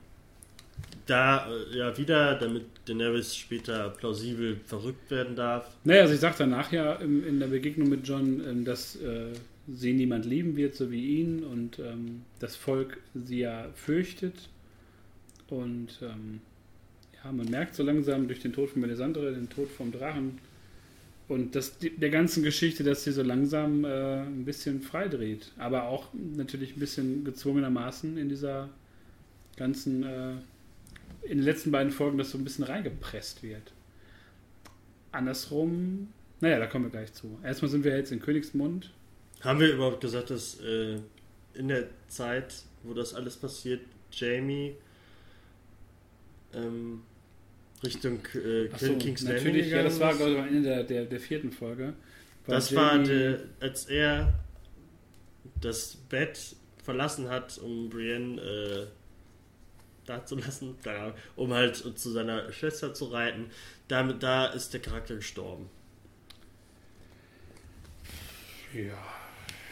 Da, ja, wieder, damit Daenerys später plausibel verrückt werden darf. Naja, also ich sag danach ja in der Begegnung mit Jon, dass sie niemand lieben wird, so wie ihn, und das Volk sie ja fürchtet. Und man merkt so langsam durch den Tod von Melisandre, den Tod vom Drachen und das, der ganzen Geschichte, dass sie so langsam ein bisschen freidreht. Aber auch natürlich ein bisschen gezwungenermaßen in dieser ganzen... in den letzten beiden Folgen, dass so ein bisschen reingepresst wird. Andersrum, naja, da kommen wir gleich zu. Erstmal sind wir jetzt in Königsmund. Haben wir überhaupt gesagt, dass in der Zeit, wo das alles passiert, Jamie Richtung King's Landing natürlich, ja, das war, glaube ich, am Ende der vierten Folge. Das Jamie, war, als er das Bett verlassen hat, um Brienne da zu lassen, um halt zu seiner Schwester zu reiten. Da ist der Charakter gestorben. Ja.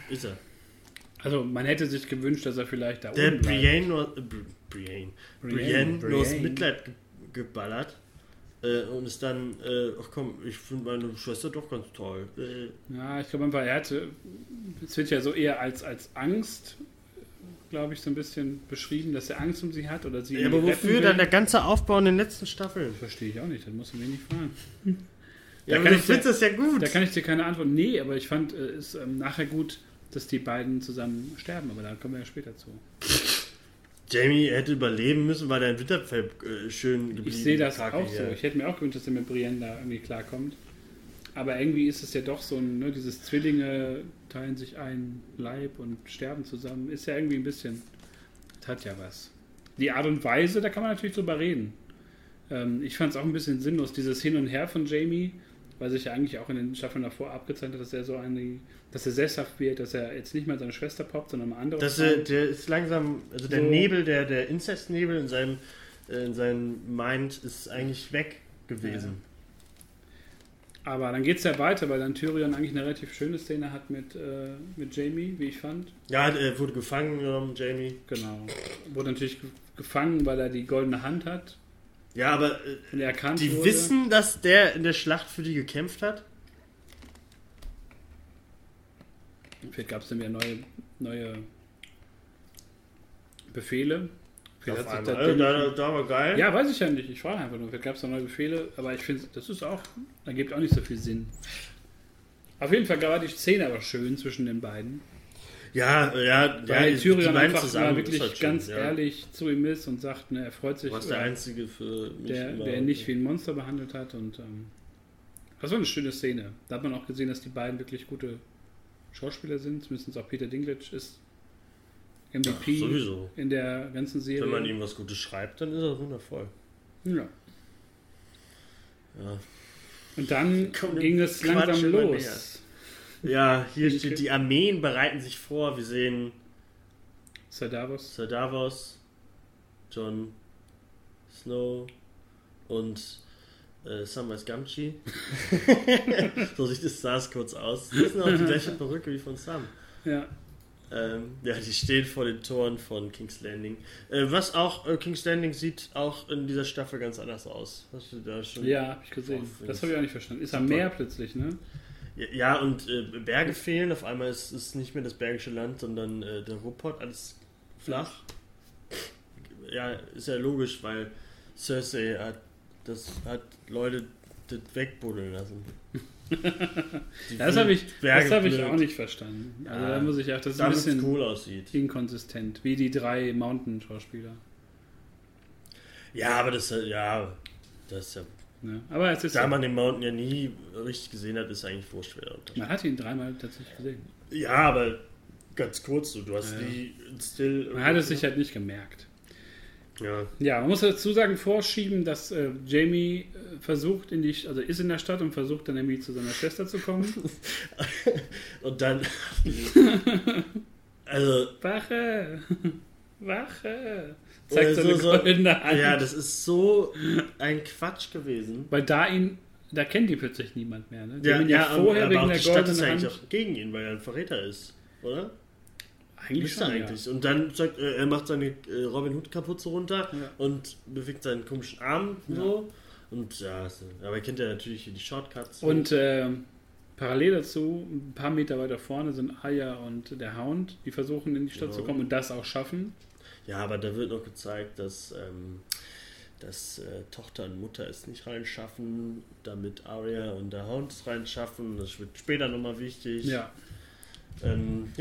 Ist er. Also man hätte sich gewünscht, dass er vielleicht da oben bleibt. Der Brienne nur aus Mitleid geballert und ist dann, ich finde meine Schwester doch ganz toll. Ja, ich glaube einfach, es wird ja so eher als Angst, glaube ich, so ein bisschen beschrieben, dass er Angst um sie hat oder sie... Ja, aber wofür dann der ganze Aufbau in den letzten Staffeln? Verstehe ich auch nicht, dann musst du mich nicht fragen. Ja, aber ich finde das ja gut. Da kann ich dir keine Antwort... Nee, aber ich fand es nachher gut, dass die beiden zusammen sterben, aber da kommen wir ja später zu. Jamie hätte überleben müssen, weil er in Winterfell schön geblieben ist. Ich sehe das auch so. Ich hätte mir auch gewünscht, dass er mit Brienne da irgendwie klarkommt. Aber irgendwie ist es ja doch so ein, ne, dieses Zwillinge teilen sich einen Leib und sterben zusammen, ist ja irgendwie ein bisschen, das hat ja was. Die Art und Weise, da kann man natürlich drüber reden. Ich fand es auch ein bisschen sinnlos, dieses Hin und Her von Jamie, weil sich ja eigentlich auch in den Staffeln davor abgezeichnet hat, dass er dass er sesshaft wird, dass er jetzt nicht mehr seine Schwester poppt, sondern mal andere. Der ist langsam, also der so. Nebel, der Inzestnebel in seinem Mind ist eigentlich weg gewesen. Ja. Aber dann geht es ja weiter, weil dann Tyrion eigentlich eine relativ schöne Szene hat mit Jamie, wie ich fand. Ja, er wurde gefangen genommen, Jamie. Genau. Wurde natürlich gefangen, weil er die goldene Hand hat. Ja, aber die wissen, dass der in der Schlacht für die gekämpft hat? Vielleicht gab es dann wieder neue Befehle. Da war geil. Ja, weiß ich ja nicht. Ich frage einfach nur. Vielleicht gab es noch neue Befehle, aber ich finde, das ist auch, da gibt auch nicht so viel Sinn. Auf jeden Fall war die Szene aber schön zwischen den beiden. Ja. Weil Tyrion einfach mal wirklich halt ganz ehrlich zu ihm ist und sagt, ne, er freut sich. Was der Einzige für mich der ihn nicht wie ein Monster behandelt hat. Und das war eine schöne Szene. Da hat man auch gesehen, dass die beiden wirklich gute Schauspieler sind. Zumindest auch Peter Dinklage ist MVP sowieso. In der ganzen Serie. Wenn man ihm was Gutes schreibt, dann ist er wundervoll. Ja. Und dann ging es langsam los. Ja, hier steht, die Armeen bereiten sich vor. Wir sehen Sir Davos, Jon Snow und Samwise Gamgee. So sah es kurz aus. Das ist noch die gleiche Perücke wie von Sam. Ja. Ja, die steht vor den Toren von King's Landing. Was auch, King's Landing sieht auch in dieser Staffel ganz anders aus. Hast du da schon? Ja, hab ich gesehen. Das habe ich auch nicht verstanden. Ist am Meer plötzlich, ne? Ja, und Berge fehlen. Auf einmal ist es nicht mehr das Bergische Land, sondern der Ruhrpott, alles flach. Ja, ist ja logisch, weil Cersei hat Leute das wegbuddeln lassen. Das habe ich auch nicht verstanden. Also ja, da muss ich auch, dass es ein bisschen cool aussieht. Inkonsistent, wie die drei Mountain-Schauspieler. Ja, aber das ist ja. Ja, aber es ist da ja, man den Mountain ja nie richtig gesehen hat, ist eigentlich wurscht. Man hat ihn dreimal tatsächlich gesehen. Ja, aber ganz kurz so. Du hast die Still. Man hat es sich halt nicht gemerkt. Ja. Ja, man muss dazu sagen, vorschieben, dass Jamie versucht, ist in der Stadt und versucht dann irgendwie zu seiner Schwester zu kommen. Und dann. Also. Wache! Zeigt so eine goldene Hand. Ja, das ist so ein Quatsch gewesen. Weil da kennt die plötzlich niemand mehr, ne? Die haben ihn vorher aber wegen der goldenen Hand. Auch gegen ihn, weil er ein Verräter ist, oder? Eigentlich schon, eigentlich. Ja. Und dann sagt, er macht seine Robin Hood-Kapuze runter und bewegt seinen komischen Arm so. Und aber er kennt ja natürlich die Shortcuts. Und parallel dazu, ein paar Meter weiter vorne, sind Arya und der Hound, die versuchen in die Stadt zu kommen und das auch schaffen. Ja, aber da wird noch gezeigt, dass Tochter und Mutter es nicht reinschaffen, damit Arya und der Hound es reinschaffen. Das wird später nochmal wichtig. Ja. Und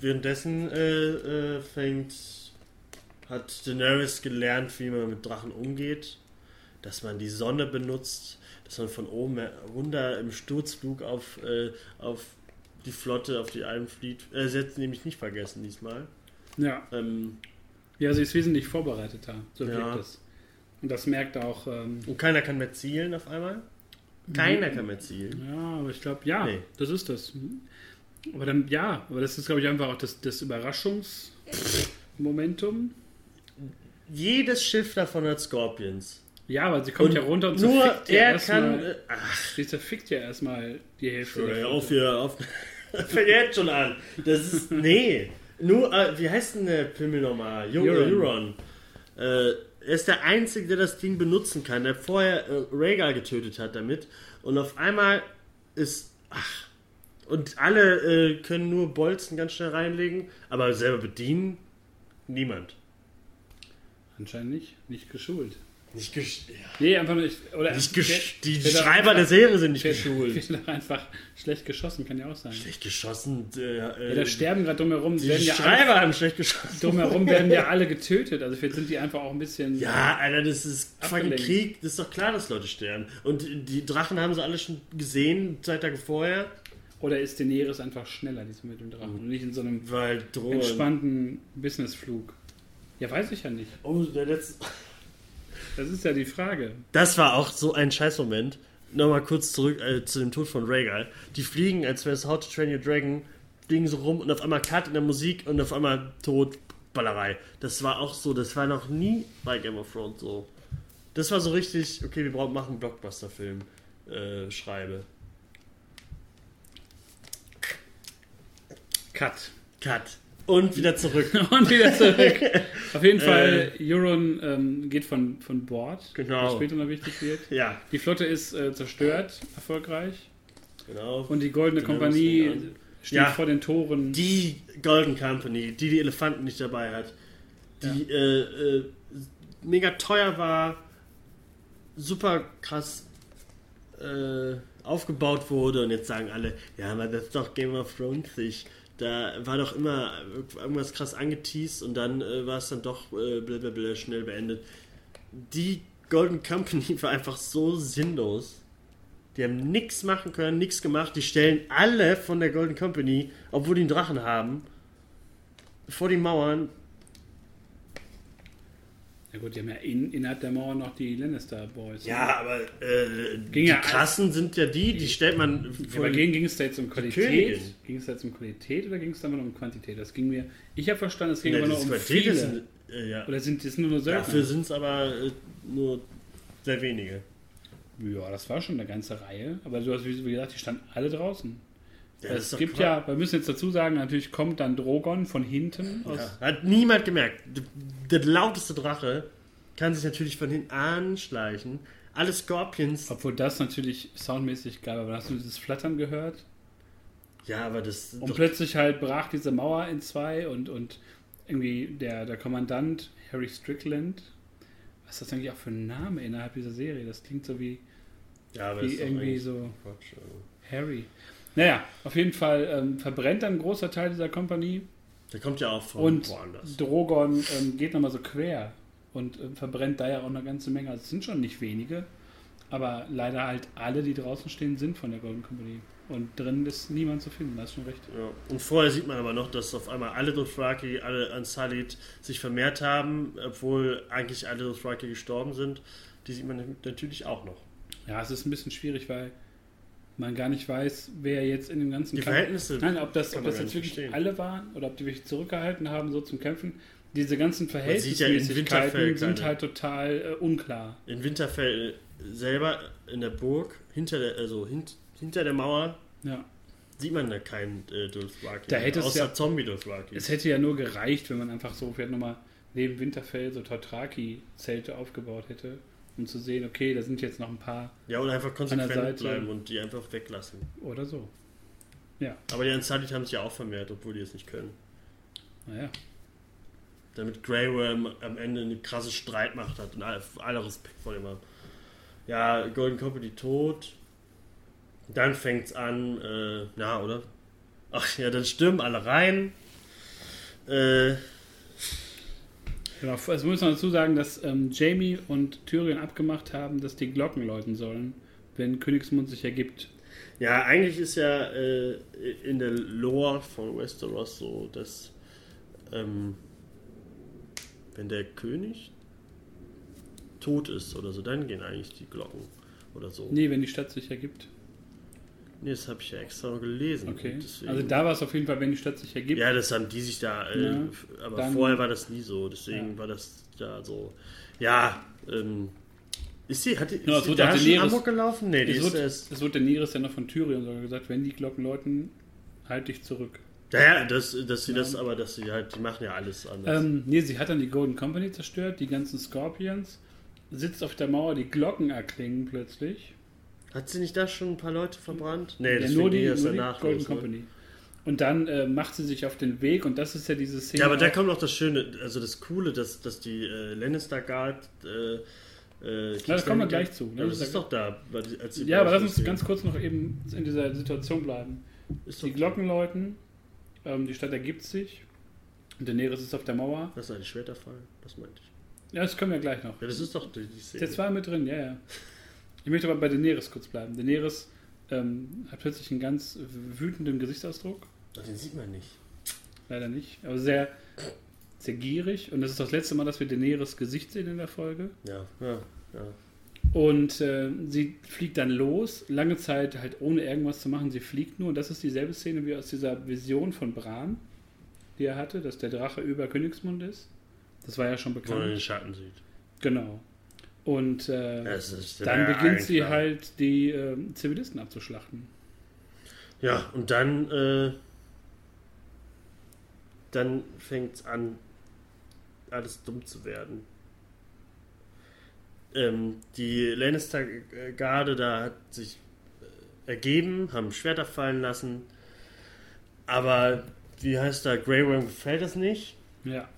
währenddessen hat Daenerys gelernt, wie man mit Drachen umgeht, dass man die Sonne benutzt, dass man von oben runter im Sturzflug auf die Flotte, auf die Iron Fleet setzt, nämlich nicht vergessen diesmal. Ja. Sie ist wesentlich vorbereiteter, so wirkt es. Und das merkt auch. Und keiner kann mehr zielen auf einmal. Keiner kann mehr zielen. Ja, aber ich glaube, nee. Das ist das. Aber dann, aber das ist, glaube ich, einfach auch das Überraschungsmomentum. Jedes Schiff davon hat Scorpions. Ja, aber sie kommt ja runter und zerfickt ja erstmal. Sie zerfickt ja erstmal die Hälfte. Auf. Fängt jetzt schon an. Das ist, wie heißt denn der Pimmel nochmal? Euron. Er ist der Einzige, der das Ding benutzen kann, der vorher Rhaegal getötet hat damit. Und auf einmal ist, und alle können nur Bolzen ganz schnell reinlegen, aber selber bedienen niemand. Anscheinend nicht geschult. Nee, einfach nicht. Oder die Schreiber der Serie sind nicht geschult. Einfach schlecht geschossen, kann ja auch sein. Schlecht geschossen? Da sterben gerade drumherum. Die Schreiber haben schlecht geschossen. Drumherum werden ja alle getötet. Also vielleicht sind die einfach auch ein bisschen... Ja, Alter, das ist fucking Krieg. Das ist doch klar, dass Leute sterben. Und die Drachen haben sie alle schon gesehen, 2 Tage vorher. Oder ist Daenerys einfach schneller, diesmal mit dem Drachen? Und nicht in so einem entspannten Businessflug? Ja, weiß ich ja nicht. Oh, der letzte... Das ist ja die Frage. Das war auch so ein Scheißmoment. Nochmal kurz zurück zu dem Tod von Rhaegal. Die fliegen, als wäre es How to Train Your Dragon, fliegen so rum und auf einmal Cut in der Musik und auf einmal Tod, Ballerei. Das war auch so, das war noch nie bei Game of Thrones so. Das war so richtig, okay, wir machen einen Blockbuster-Film. Schreibe. Cut. Und wieder zurück. Auf jeden Fall, Euron geht von Bord, was später noch wichtig wird. Ja. Die Flotte ist zerstört, erfolgreich. Genau. Und die Goldene Kompanie steht vor den Toren. Die Golden Company, die Elefanten nicht dabei hat, die mega teuer war, super krass aufgebaut wurde. Und jetzt sagen alle, ja, aber das ist doch Game of Thrones-sich. Da war doch immer irgendwas krass angeteased und dann war es dann doch blablabla schnell beendet. Die Golden Company war einfach so sinnlos. Die haben nichts machen können, nichts gemacht. Die stellen alle von der Golden Company, obwohl die einen Drachen haben, vor die Mauern. Ja gut, die haben ja innerhalb der Mauer noch die Lannister Boys. Ja, aber die Krassen sind ja die stellt man vor. Aber ging es da jetzt um Qualität? Ging es da jetzt um Qualität oder ging es da nur um Quantität? Das ging mir. Ich habe verstanden, es ging immer nur um Qualität. Oder sind das nur Söldner? Dafür sind es aber nur sehr wenige. Ja, das war schon eine ganze Reihe. Aber du hast, wie gesagt, die standen alle draußen. Ja, es gibt ja, wir müssen jetzt dazu sagen, natürlich kommt dann Drogon von hinten. Ja. Aus hat niemand gemerkt. Der lauteste Drache kann sich natürlich von hinten anschleichen. Alle Scorpions. Obwohl das natürlich soundmäßig geil war. Hast du dieses Flattern gehört? Ja, aber das... Und plötzlich halt brach diese Mauer in zwei und irgendwie der Kommandant Harry Strickland... Was ist das eigentlich auch für ein Name innerhalb dieser Serie? Das klingt so wie... Ja, aber wie irgendwie so... Quatsch, also. Harry. Naja, auf jeden Fall verbrennt dann ein großer Teil dieser Kompanie. Der kommt ja auch von woanders. Und Drogon geht nochmal so quer und verbrennt da ja auch eine ganze Menge. Also es sind schon nicht wenige, aber leider halt alle, die draußen stehen, sind von der Golden Company. Und drin ist niemand zu finden, das ist schon recht. Ja. Und vorher sieht man aber noch, dass auf einmal alle Dothraki, alle Unsullied sich vermehrt haben, obwohl eigentlich alle Dothraki gestorben sind. Die sieht man natürlich auch noch. Ja, es ist ein bisschen schwierig, weil man gar nicht weiß, wer jetzt in dem ganzen Verhältnisse. Nein, ob das jetzt wirklich verstehen. Alle waren oder ob die wirklich zurückgehalten haben, so zum Kämpfen. Diese ganzen Verhältnismäßigkeiten sind halt total unklar. In Winterfell selber, in der Burg, hinter der Mauer, ja, sieht man da keinen Dothraki. Da hätte außer Zombie-Dothraki. Es hätte ja nur gereicht, wenn man einfach so vielleicht nochmal neben Winterfell so Dothraki-Zelte aufgebaut hätte, um zu sehen, okay, da sind jetzt noch ein paar. Ja, oder einfach konsequent bleiben und die einfach weglassen. Oder so. Ja. Aber die Unsullied haben sich ja auch vermehrt, obwohl die es nicht können. Naja. Damit Grey Worm am Ende eine krasse Streitmacht hat und alle Respekt vor dem haben. Ja, Golden Company tot. Dann fängt's an, oder? Ach ja, dann stürmen alle rein. Genau, es muss man dazu sagen, dass Jamie und Tyrion abgemacht haben, dass die Glocken läuten sollen, wenn Königsmund sich ergibt. Ja, eigentlich ist ja in der Lore von Westeros so, dass wenn der König tot ist oder so, dann gehen eigentlich die Glocken oder so. Nee, wenn die Stadt sich ergibt. Nee, das habe ich ja extra noch gelesen. Okay. Also da war es auf jeden Fall, wenn die Stadt sich ergibt. Ja, das haben die sich da... aber vorher war das nie so. Deswegen war das da so... Ja, ist die da schon Amok gelaufen? Nee, es wurde Daenerys ja noch von Tyrion sogar gesagt, wenn die Glocken läuten, halt dich zurück. Ja, die machen ja alles anders. Sie hat dann die Golden Company zerstört, die ganzen Scorpions, sitzt auf der Mauer, die Glocken erklingen plötzlich... Hat sie nicht da schon ein paar Leute verbrannt? Nee, das nur die Golden Company. Und dann macht sie sich auf den Weg und das ist ja diese Szene. Ja, aber da kommt noch das Schöne, also das Coole, dass die Lannister Guard... da kommen wir gleich zu. Ja, das ist doch da. Aber lass uns ganz kurz noch eben in dieser Situation bleiben. Die Glocken läuten, die Stadt ergibt sich, und Daenerys ist auf der Mauer. Das ist ein Schwerterfall, das meinte ich. Ja, das kommen wir gleich noch. Ja, das ist doch die Szene. Das war mit drin, ja. Ich möchte aber bei Daenerys kurz bleiben. Daenerys hat plötzlich einen ganz wütenden Gesichtsausdruck. Den sieht man nicht. Leider nicht. Aber sehr, sehr gierig. Und das ist das letzte Mal, dass wir Daenerys Gesicht sehen in der Folge. Ja. Und sie fliegt dann los. Lange Zeit halt ohne irgendwas zu machen. Sie fliegt nur. Und das ist dieselbe Szene wie aus dieser Vision von Bran, die er hatte, dass der Drache über Königsmund ist. Das war ja schon bekannt. Wo man den Schatten sieht. Genau. Und dann beginnt sie halt, die Zivilisten abzuschlachten. Ja, und dann fängt es an, alles dumm zu werden. Die Lannister-Garde da hat sich ergeben, haben Schwerter fallen lassen. Aber, wie heißt da, Grey Worm gefällt das nicht. Ja.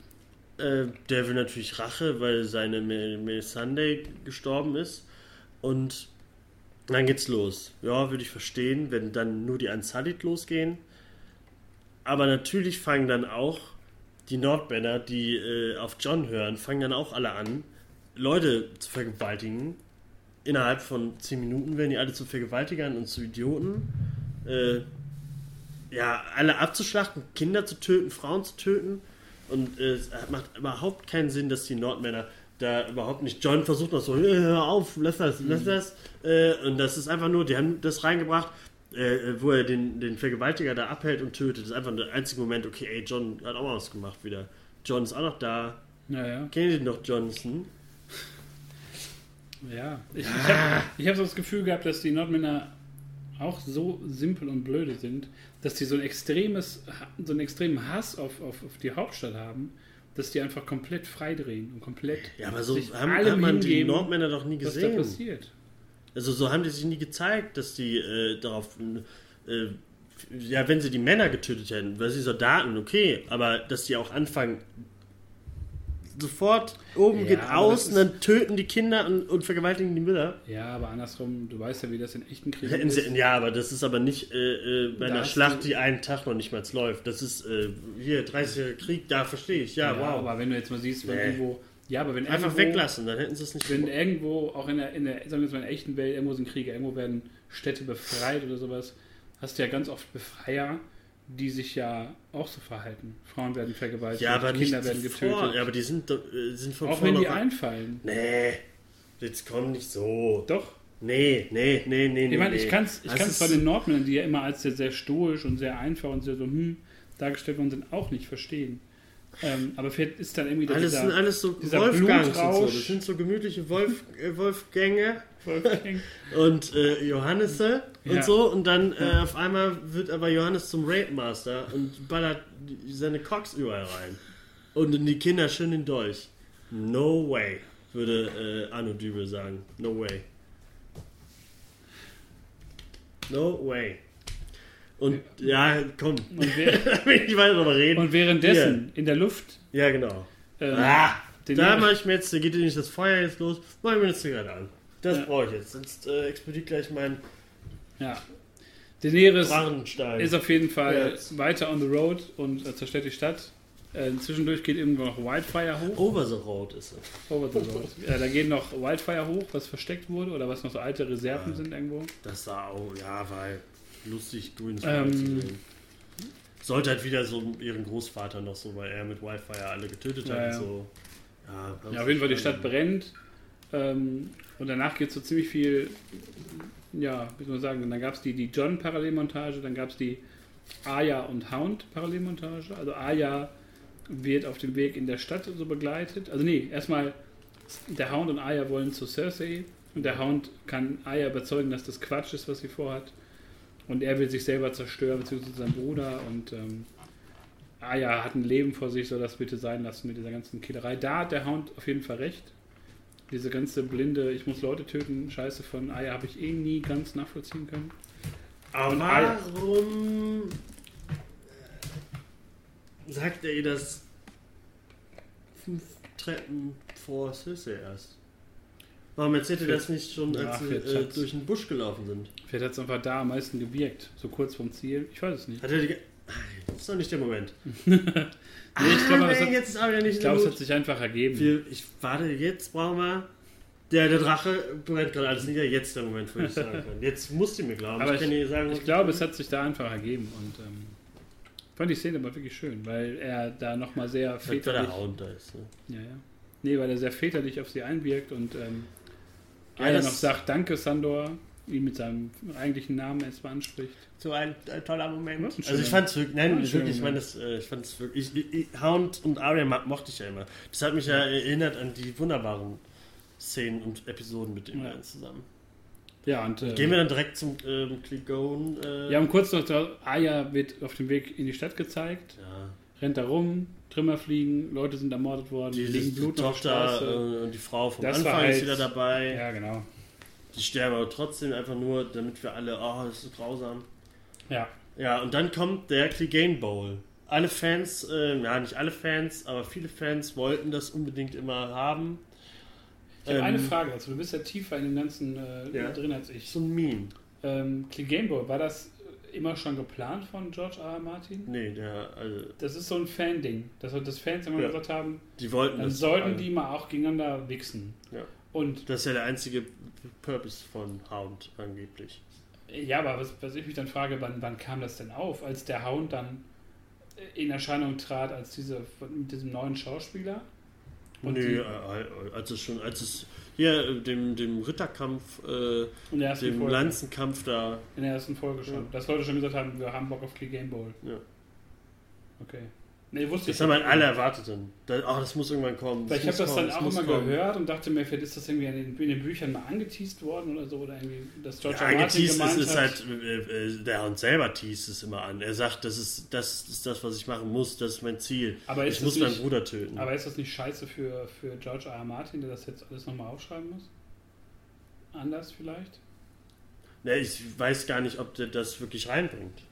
Der will natürlich Rache, weil seine Missandei gestorben ist. Und dann geht's los. Ja, würde ich verstehen, wenn dann nur die Unsullied losgehen. Aber natürlich fangen dann auch die Nordmänner, die auf Jon hören, fangen dann auch alle an, Leute zu vergewaltigen. Innerhalb von 10 Minuten werden die alle zu Vergewaltigern und zu Idioten. Alle abzuschlachten, Kinder zu töten, Frauen zu töten. Und es macht überhaupt keinen Sinn, dass die Nordmänner da überhaupt nicht... Jon versucht noch so, hör auf, lass das. Und das ist einfach nur, die haben das reingebracht, wo er den Vergewaltiger da abhält und tötet. Das ist einfach der einzige Moment, okay, ey, Jon hat auch mal was gemacht wieder. Jon ist auch noch da. Naja. Kennt ihr noch Johnson? Ja. Ich habe so das Gefühl gehabt, dass die Nordmänner auch so simpel und blöde sind, dass die so einen extremen Hass auf die Hauptstadt haben, dass die einfach komplett freidrehen und komplett. Ja, aber so haben man die Nordmänner doch nie gesehen. Was da passiert. Also so haben die sich nie gezeigt, dass die darauf. Ja, wenn sie die Männer getötet hätten, weil sie Soldaten, okay, aber dass die auch anfangen. Sofort, oben geht aus, und dann töten die Kinder und vergewaltigen die Mütter. Ja, aber andersrum, du weißt ja, wie das in echten Kriegen ist. Ja, aber das ist aber nicht bei einer Schlacht, die einen Tag noch nicht mal läuft. Das ist, hier, 30er Krieg, da verstehe ich, ja, wow. Aber wenn du jetzt mal siehst, wenn irgendwo... Ja, aber wenn einfach irgendwo, weglassen, dann hätten sie es nicht... Wenn irgendwo, auch in der, sagen wir jetzt mal, in der echten Welt, irgendwo sind Kriege, irgendwo werden Städte befreit oder sowas, hast du ja ganz oft Befreier, die sich ja auch so verhalten. Frauen werden vergewaltigt, ja, aber Kinder werden getötet. Ja, aber die sind von auch wenn die einfallen. Nee, jetzt komm nicht so. Doch. Nee. Ich meine, ich kann's bei den Nordmännern, die ja immer als sehr, sehr stoisch und sehr einfach und sehr so dargestellt worden sind, auch nicht verstehen. Aber vielleicht ist dann irgendwie dieser Wolfgang. Das sind so gemütliche Wolfgänge. Und Johannese und so, und dann auf einmal wird aber Johannes zum Raidmaster und ballert seine Cox überall rein und in die Kinder schön den Dolch. No way, würde Arno Dübel sagen. No way. Und ja, komm. Ich weiß noch mal reden. Und währenddessen in der Luft. Ja, genau. Da mache ich mir jetzt, da geht nicht das Feuer jetzt los, mache ich mir jetzt gerade an. Das brauche ich jetzt. Sonst explodiert gleich mein. Ja. Daenerys ist auf jeden Fall weiter on the road und zerstört die Stadt. Zwischendurch geht irgendwo noch Wildfire hoch. Over the road ist es. Over the road. Da gehen noch Wildfire hoch, was versteckt wurde oder was noch so alte Reserven sind irgendwo. Das sah auch, weil lustig grünes Feuer zu sehen. Sollte halt wieder so ihren Großvater noch so, weil er mit Wildfire alle getötet hat. Ja. Und so. Ja, auf jeden Fall die Stadt brennt. Und danach geht es so ziemlich viel, wie soll man sagen, dann gab es die Jon-Parallelmontage, dann gab es die Arya und Hound-Parallelmontage. Also Arya wird auf dem Weg in der Stadt so begleitet. Also erstmal, der Hound und Arya wollen zu Cersei und der Hound kann Arya überzeugen, dass das Quatsch ist, was sie vorhat. Und er will sich selber zerstören, beziehungsweise seinen Bruder, und Arya hat ein Leben vor sich, soll das bitte sein lassen mit dieser ganzen Killerei. Da hat der Hound auf jeden Fall recht. Diese ganze blinde, ich muss Leute töten, Scheiße von Arya habe ich eh nie ganz nachvollziehen können. Aber warum sagt er ihr das 5 Treppen vor Cersei erst? Warum erzählt ihr das nicht schon, als sie durch den Busch gelaufen sind? Vielleicht hat es einfach da am meisten gewirkt, so kurz vom Ziel. Ich weiß es nicht. Das ist doch nicht der Moment. Ich glaube, es hat sich einfach ergeben. Jetzt brauchen wir... Der Drache brennt gerade alles nieder. Jetzt der Moment, wo ich sagen kann. Jetzt musst du mir glauben. Aber ich glaube, es hat sich da einfach ergeben. Und fand die Szene aber wirklich schön, weil er da nochmal sehr väterlich... Der Hound da ist, ne? Ja, ja. Nee, weil er sehr väterlich auf sie einwirkt und einer noch sagt, danke Sandor... ihn mit seinem eigentlichen Namen erstmal anspricht. So ein toller Moment. Also ich fand es wirklich, Hound und Arya mochte ich ja immer. Das hat mich ja erinnert an die wunderbaren Szenen und Episoden mit den beiden zusammen. Ja, und gehen wir dann direkt zum Klingon. Kurz noch, Arya wird auf dem Weg in die Stadt gezeigt, rennt da rum, Trümmer fliegen, Leute sind ermordet worden, liegen Blut auf der Straße. Und die Frau vom Anfang ist wieder dabei. Ja, genau. Die sterben aber trotzdem einfach nur, damit wir alle, das ist so grausam. Ja. Ja, und dann kommt der Clegane Bowl. Alle Fans, nicht alle Fans, aber viele Fans wollten das unbedingt immer haben. Ich habe eine Frage, also du bist ja tiefer in dem ganzen drin als ich. So ein Meme. Clegane Bowl, war das immer schon geplant von George R. R. Martin? Nee, das ist so ein Fan-Ding. Dass Fans immer gesagt haben, die wollten dann das sollten die mal auch gegeneinander wichsen. Ja. Und das ist ja der einzige Purpose von Hound angeblich. Ja, aber was ich mich dann frage, wann kam das denn auf? Als der Hound dann in Erscheinung trat, als mit diesem neuen Schauspieler? Als es dem Ritterkampf, dem Folge. Lanzenkampf da... In der ersten Folge schon. Ja. Dass Leute schon gesagt haben, wir haben Bock auf Clegane Bowl. Ja. Okay. Nee, wusste das ich. Das haben wir alle erwartet. Ach, das muss irgendwann kommen. Weil ich habe das dann auch immer gehört und dachte mir, vielleicht ist das irgendwie in den Büchern mal angeteased worden oder so. Oder irgendwie, dass George R. Martin gemeint hat. Ist halt, der Hound selber teast es immer an. Er sagt, das ist das, was ich machen muss. Das ist mein Ziel. Aber ich muss meinen Bruder töten. Aber ist das nicht scheiße für George R. Martin, der das jetzt alles nochmal aufschreiben muss? Anders vielleicht? Ne, ich weiß gar nicht, ob der das wirklich reinbringt.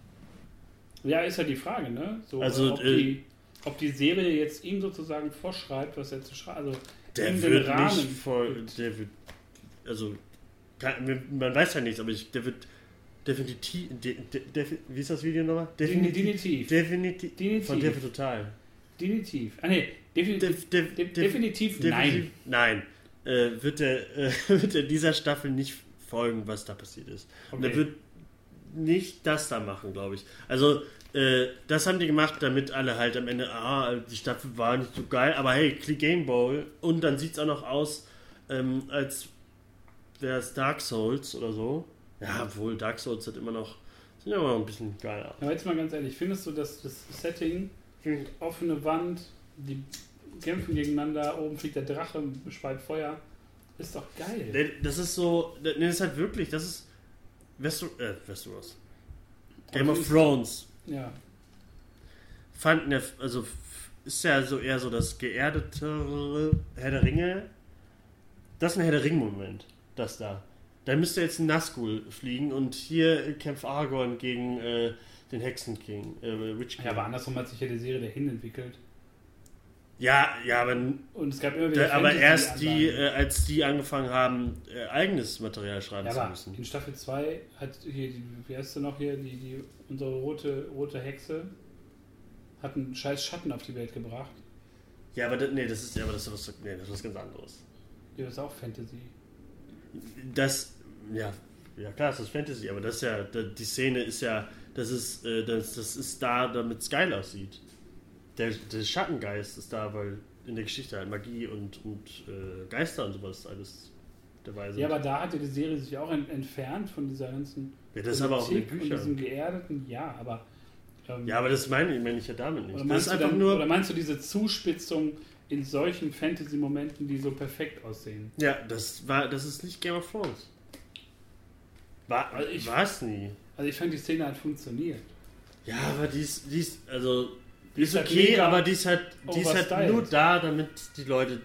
Ja, ist ja halt die Frage, ne? So, also, ob die Serie jetzt ihm sozusagen vorschreibt, was er zu schreiben. Also der wird Rahmen nicht voll. Der wird. Also man weiß ja nichts, aber der wird definitiv. Wie ist das Video nochmal? Definitiv. Von der wird total. Definitiv. Ah ne, definitiv nein. Nein. Wird er dieser Staffel nicht folgen, was da passiert ist. Okay. Und er wird nicht das da machen, glaube ich. Also, das haben die gemacht, damit alle halt am Ende, die Staffel war nicht so geil, aber hey, Click Game Bowl. Und dann sieht es auch noch aus, als wäre es Dark Souls oder so. Ja, obwohl Dark Souls hat sieht immer noch ein bisschen geiler aus. Aber jetzt mal ganz ehrlich, findest du, dass das Setting, offene Wand, die kämpfen gegeneinander, oben fliegt der Drache, speit Feuer, ist doch geil. Das ist so, das ist halt wirklich, das ist Westeros. Game of Thrones. Ja. Ist ja so eher so das geerdetere Herr der Ringe. Das ist ein Herr der Ring-Moment, das da. Da müsste jetzt ein Nazgul fliegen und hier kämpft Aragorn gegen den Hexenking, Witch King. Ja, aber andersrum hat sich ja die Serie dahin entwickelt. Ja, aber. Und es gab immer wieder als die angefangen haben, eigenes Material schreiben zu müssen. In Staffel 2 hat hier, wie heißt sie noch hier, unsere rote Hexe hat einen scheiß Schatten auf die Welt gebracht. Ja, aber das ist was ganz anderes. Ja, das ist auch Fantasy. Ja klar, das ist Fantasy, aber das ist ja, die Szene ist ja, das ist da, damit es geil aussieht. Der Schattengeist ist da, weil in der Geschichte halt Magie und Geister und sowas alles dabei sind. Ja, aber da hat ja die Serie sich auch entfernt von dieser ganzen. Ja, das ist aber auch in den Büchern. Von diesem geerdeten, ja, aber. Ja, aber das meine ich ja damit nicht. Das ist einfach nur. Oder meinst du diese Zuspitzung in solchen Fantasy-Momenten, die so perfekt aussehen? Ja, das ist nicht Game of Thrones. War es nie. Also ich fand, die Szene hat funktioniert. Ja, aber die ist okay, mega, aber die ist halt nur da, damit die Leute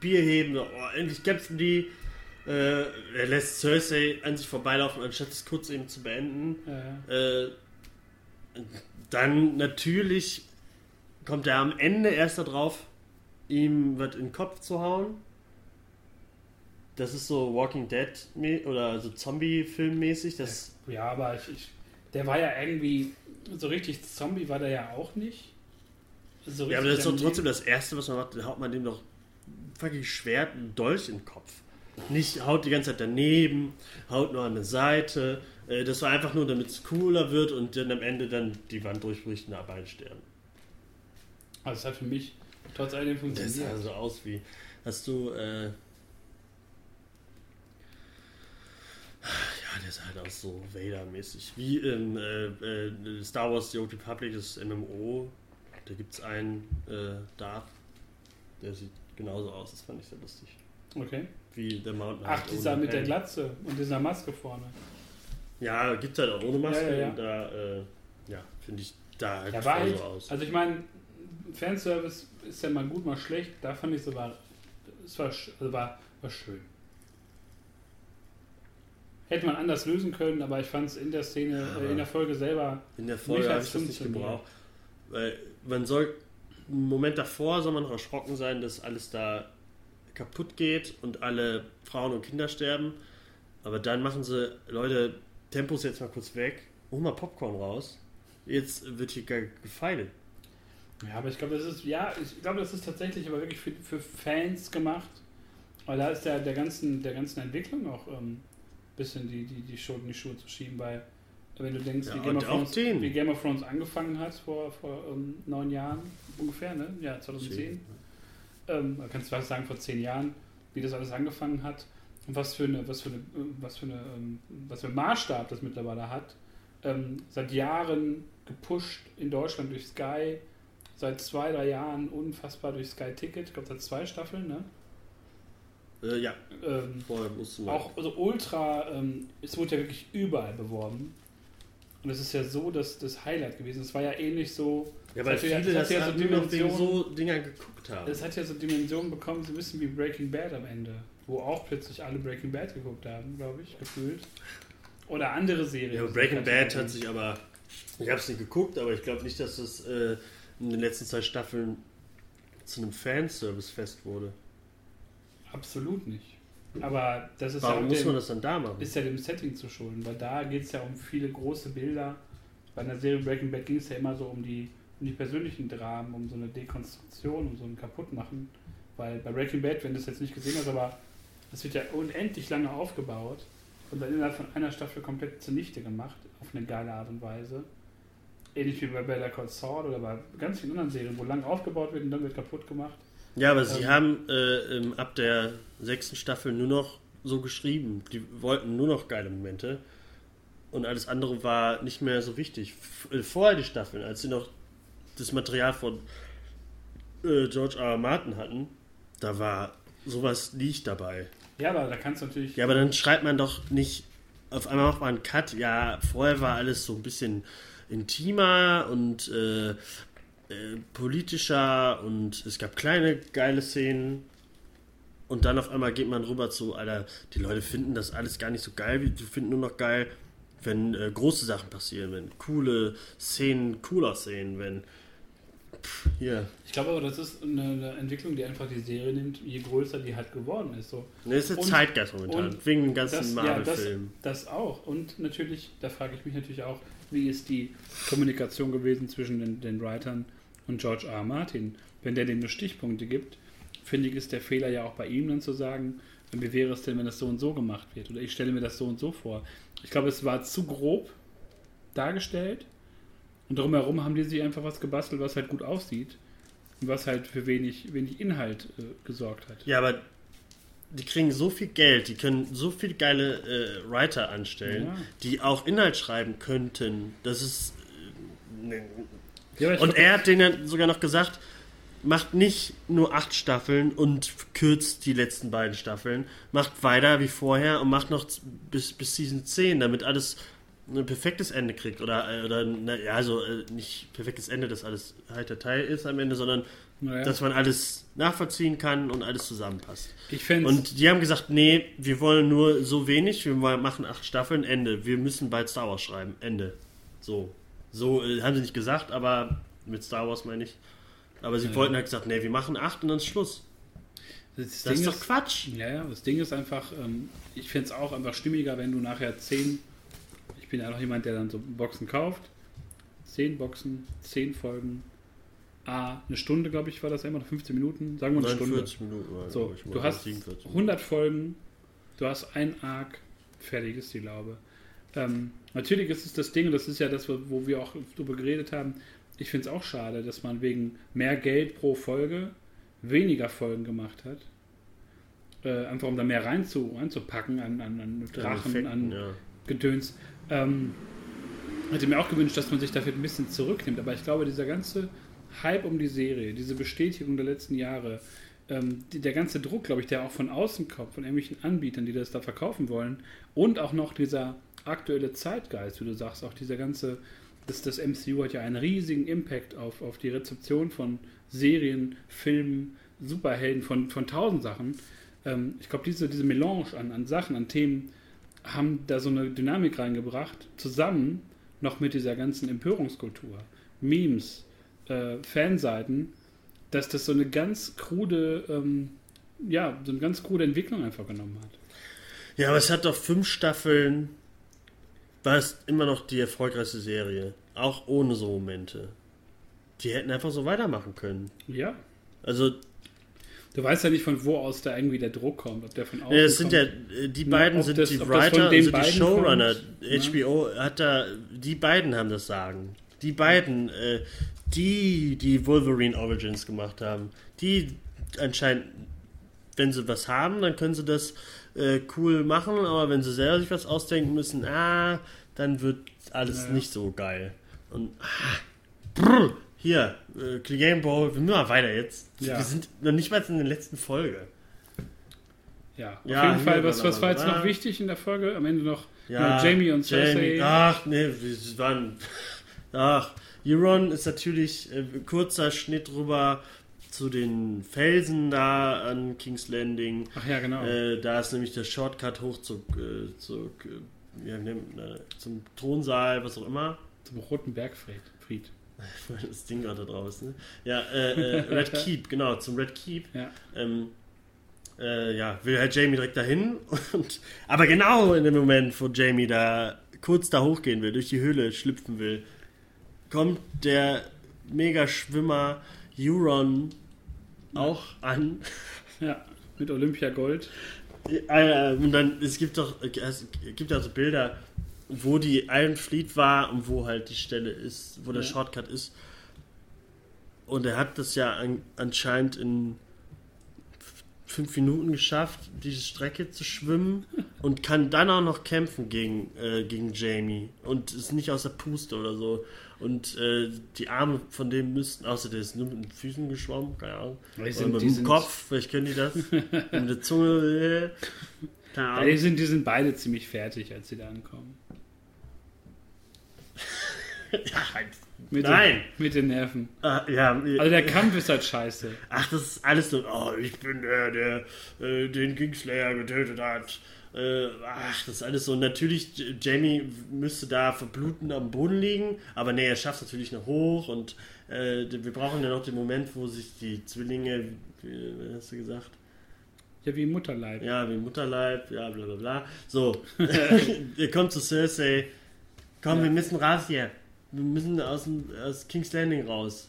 Bier heben. Endlich kämpfen die. Er lässt Cersei an sich vorbeilaufen, anstatt es kurz eben zu beenden. Ja. Dann natürlich kommt er am Ende erst darauf, ihm was in den Kopf zu hauen. Das ist so Walking Dead oder so Zombie-Film-mäßig. Ja, aber der war ja irgendwie. So richtig Zombie war der ja auch nicht. So ja, aber das ist doch trotzdem das Erste, was man macht. Dann haut man dem doch fucking Schwert und Dolch in den Kopf. Nicht haut die ganze Zeit daneben, haut nur an der Seite. Das war einfach nur, damit es cooler wird und dann am Ende dann die Wand durchbricht und dabei sterben. Also es hat für mich trotz alledem funktioniert. Das sah so aus wie... Hast du... Ja, der ist halt auch so Vader-mäßig. Wie in Star Wars The Old Republic, das MMO, da gibt's einen Darth, der sieht genauso aus, das fand ich sehr lustig. Okay. Wie der Mountain Ach, dieser mit der Glatze und dieser Maske vorne. Ja, gibt's halt auch ohne Maske ja. Und da, finde ich, da halt war so aus. Also ich meine, Fanservice ist ja mal gut, mal schlecht, da fand ich so, war schön. Hätte man anders lösen können, aber ich fand es in der Szene, in der Folge selber in der Folge habe ich das nicht gebraucht. Weil man soll einen Moment davor soll man noch erschrocken sein, dass alles da kaputt geht und alle Frauen und Kinder sterben. Aber dann machen sie, Leute, Tempo ist jetzt mal kurz weg, hol mal Popcorn raus. Jetzt wird hier gefeilt. Ja, aber ich glaube, das ist tatsächlich aber wirklich für Fans gemacht. Weil da ist der ganzen Entwicklung auch bisschen die Schuld in die Schuhe zu schieben, weil wenn du denkst, ja, wie Game of Thrones angefangen hat vor 9 Jahren ungefähr, ne? Ja, 2010. Kannst du fast sagen, vor 10 Jahren, wie das alles angefangen hat und was für ein Maßstab das mittlerweile hat. Seit Jahren gepusht in Deutschland durch Sky seit 2, 3 Jahren unfassbar durch Sky Ticket, ich glaube seit 2 Staffeln, ne? Ja, vorher musst du auch, also ultra, es wurde ja wirklich überall beworben. Und es ist ja so, dass das Highlight gewesen. Es war ja ähnlich so. Ja, weil viele das ja so Dimensionen, so Dinger geguckt haben. Es hat ja so Dimensionen bekommen, so ein bisschen wie Breaking Bad am Ende, wo auch plötzlich alle Breaking Bad geguckt haben, glaube ich, gefühlt. Oder andere Serien. Ja, Breaking Bad hat sich aber, ich habe es nicht geguckt, aber ich glaube nicht, dass das in den letzten 2 Staffeln zu einem Fanservice-Fest wurde. Absolut nicht. Aber das ist Warum ja muss man das dann da machen? Ist ja dem Setting zu schulden, weil da geht es ja um viele große Bilder. Bei einer Serie Breaking Bad ging es ja immer so um die persönlichen Dramen, um so eine Dekonstruktion, um so ein Kaputtmachen. Weil bei Breaking Bad, wenn du es jetzt nicht gesehen hast, aber es wird ja unendlich lange aufgebaut und dann innerhalb von einer Staffel komplett zunichte gemacht, auf eine geile Art und Weise. Ähnlich wie bei Better Call Saul oder bei ganz vielen anderen Serien, wo lang aufgebaut wird und dann wird kaputt gemacht. Ja, aber sie haben ab der 6. Staffel nur noch so geschrieben. Die wollten nur noch geile Momente. Und alles andere war nicht mehr so wichtig. Vorher die Staffeln, als sie noch das Material von George R. R. Martin hatten, da war sowas nicht dabei. Ja, aber da kannst du natürlich... Ja, aber dann schreibt man doch nicht... Auf einmal macht man einen Cut. Ja, vorher war alles so ein bisschen intimer und... politischer und es gab kleine geile Szenen und dann auf einmal geht man rüber zu, Alter, die Leute finden das alles gar nicht so geil, die finden nur noch geil, wenn große Sachen passieren, wenn coole Szenen cooler Szenen, wenn yeah. Ich glaube aber, das ist eine Entwicklung, die einfach die Serie nimmt, je größer die halt geworden ist. So. Ne, ist jetzt Zeitgeist momentan, wegen dem ganzen Marvel-Film. Ja, das auch. Und natürlich, da frage ich mich natürlich auch, wie ist die Kommunikation gewesen zwischen den Writern und George R. R. Martin? Wenn der denen nur Stichpunkte gibt, finde ich, ist der Fehler ja auch bei ihm dann zu sagen, wie wäre es denn, wenn das so und so gemacht wird? Oder ich stelle mir das so und so vor. Ich glaube, es war zu grob dargestellt. Und drumherum haben die sich einfach was gebastelt, was halt gut aussieht und was halt für wenig Inhalt gesorgt hat. Ja, aber die kriegen so viel Geld, die können so viele geile Writer anstellen, ja, die auch Inhalt schreiben könnten. Das ist... Ja, und er hat denen sogar noch gesagt, macht nicht nur 8 Staffeln und kürzt die letzten 2 Staffeln, macht weiter wie vorher und macht noch bis Season 10, damit alles... ein perfektes Ende kriegt oder ja, also nicht perfektes Ende, dass alles heiter Teil ist am Ende, sondern dass man alles nachvollziehen kann und alles zusammenpasst. Ich find's. Und die haben gesagt, nee, wir wollen nur so wenig, wir machen 8 Staffeln, Ende. Wir müssen bald Star Wars schreiben, Ende. So haben sie nicht gesagt, aber mit Star Wars meine ich. Aber sie wollten halt gesagt, nee, wir machen 8 und dann ist Schluss. Das ist doch Quatsch. Ja, das Ding ist einfach, ich finde es auch einfach stimmiger, wenn du nachher 10... Ich bin ja noch jemand, der dann so Boxen kauft. 10 Boxen, 10 Folgen. Eine Stunde, glaube ich, war das immer, 15 Minuten. Sagen wir eine 49 Stunde. Minuten, so, du hast 100 Folgen, du hast ein Arc, fertig ist die Laube. Natürlich ist es das Ding, und das ist ja das, wo wir auch drüber geredet haben. Ich finde es auch schade, dass man wegen mehr Geld pro Folge weniger Folgen gemacht hat. Einfach um da mehr reinzupacken an Drachen, Effekten, an Gedöns. Hätte mir auch gewünscht, dass man sich dafür ein bisschen zurücknimmt, aber ich glaube, dieser ganze Hype um die Serie, diese Bestätigung der letzten Jahre, der ganze Druck, glaube ich, der auch von außen kommt, von irgendwelchen Anbietern, die das da verkaufen wollen, und auch noch dieser aktuelle Zeitgeist, wie du sagst, auch dieser ganze, das MCU hat ja einen riesigen Impact auf die Rezeption von Serien, Filmen, Superhelden, von 1000 Sachen. Ich glaube, diese Melange an Sachen, an Themen, haben da so eine Dynamik reingebracht, zusammen noch mit dieser ganzen Empörungskultur, Memes, Fanseiten, dass das so eine ganz krude, so eine ganz krude Entwicklung einfach genommen hat. Ja, aber es hat doch 5 Staffeln, war es immer noch die erfolgreichste Serie, auch ohne so Momente. Die hätten einfach so weitermachen können. Ja. Also... Du weißt ja nicht, von wo aus da irgendwie der Druck kommt, ob der von außen es sind kommt. Ja, die beiden sind die Writer, sind die Showrunner. Kommt, HBO hat da, die beiden haben das Sagen. Die beiden, die Wolverine Origins gemacht haben, die anscheinend, wenn sie was haben, dann können sie das cool machen, aber wenn sie selber sich was ausdenken müssen, dann wird alles nicht so geil. Und hier, Clegane Bowl, wir müssen mal weiter jetzt. Ja. Wir sind noch nicht mal in der letzten Folge. Ja, auf jeden Fall, was war jetzt noch wichtig in der Folge? Am Ende noch Jamie und Cersei. Ach, nee, wir waren... Ach, Euron ist natürlich kurzer Schnitt rüber zu den Felsen da an King's Landing. Ach ja, genau. Da ist nämlich der Shortcut hoch zum Thronsaal, was auch immer. Zum Roten Bergfried. Das Ding gerade da draußen. Ja, Red Keep, genau, zum Red Keep. Ja. Will halt Jamie direkt dahin. Aber genau in dem Moment, wo Jamie da kurz da hochgehen will, durch die Höhle schlüpfen will, kommt der Megaschwimmer Euron auch an. Ja, mit Olympiagold. Und dann, es gibt also Bilder, wo die Iron Fleet war und wo halt die Stelle ist, wo der Shortcut ist. Und er hat das ja anscheinend in 5 Minuten geschafft, diese Strecke zu schwimmen und kann dann auch noch kämpfen gegen Jamie und ist nicht außer Puste oder so. Und die Arme von dem müssten, außer der ist nur mit den Füßen geschwommen, keine Ahnung. Mit dem Kopf, vielleicht können die das. Mit der Zunge, keine Ahnung. Ja, die sind beide ziemlich fertig, als sie da ankommen. Ja, halt. Mit den Nerven. Also der Kampf ist halt scheiße. Ach, das ist alles so, ich bin der den Kingslayer getötet hat. Das ist alles so. Natürlich, Jamie müsste da verbluten am Boden liegen, aber nee, er schafft es natürlich noch hoch und wir brauchen ja noch den Moment, wo sich die Zwillinge, wie hast du gesagt? Ja, wie im Mutterleib. Ja, wie im Mutterleib, ja, bla bla bla. So, ihr kommt zu Cersei. Komm, wir müssen raus hier. Wir müssen aus King's Landing raus.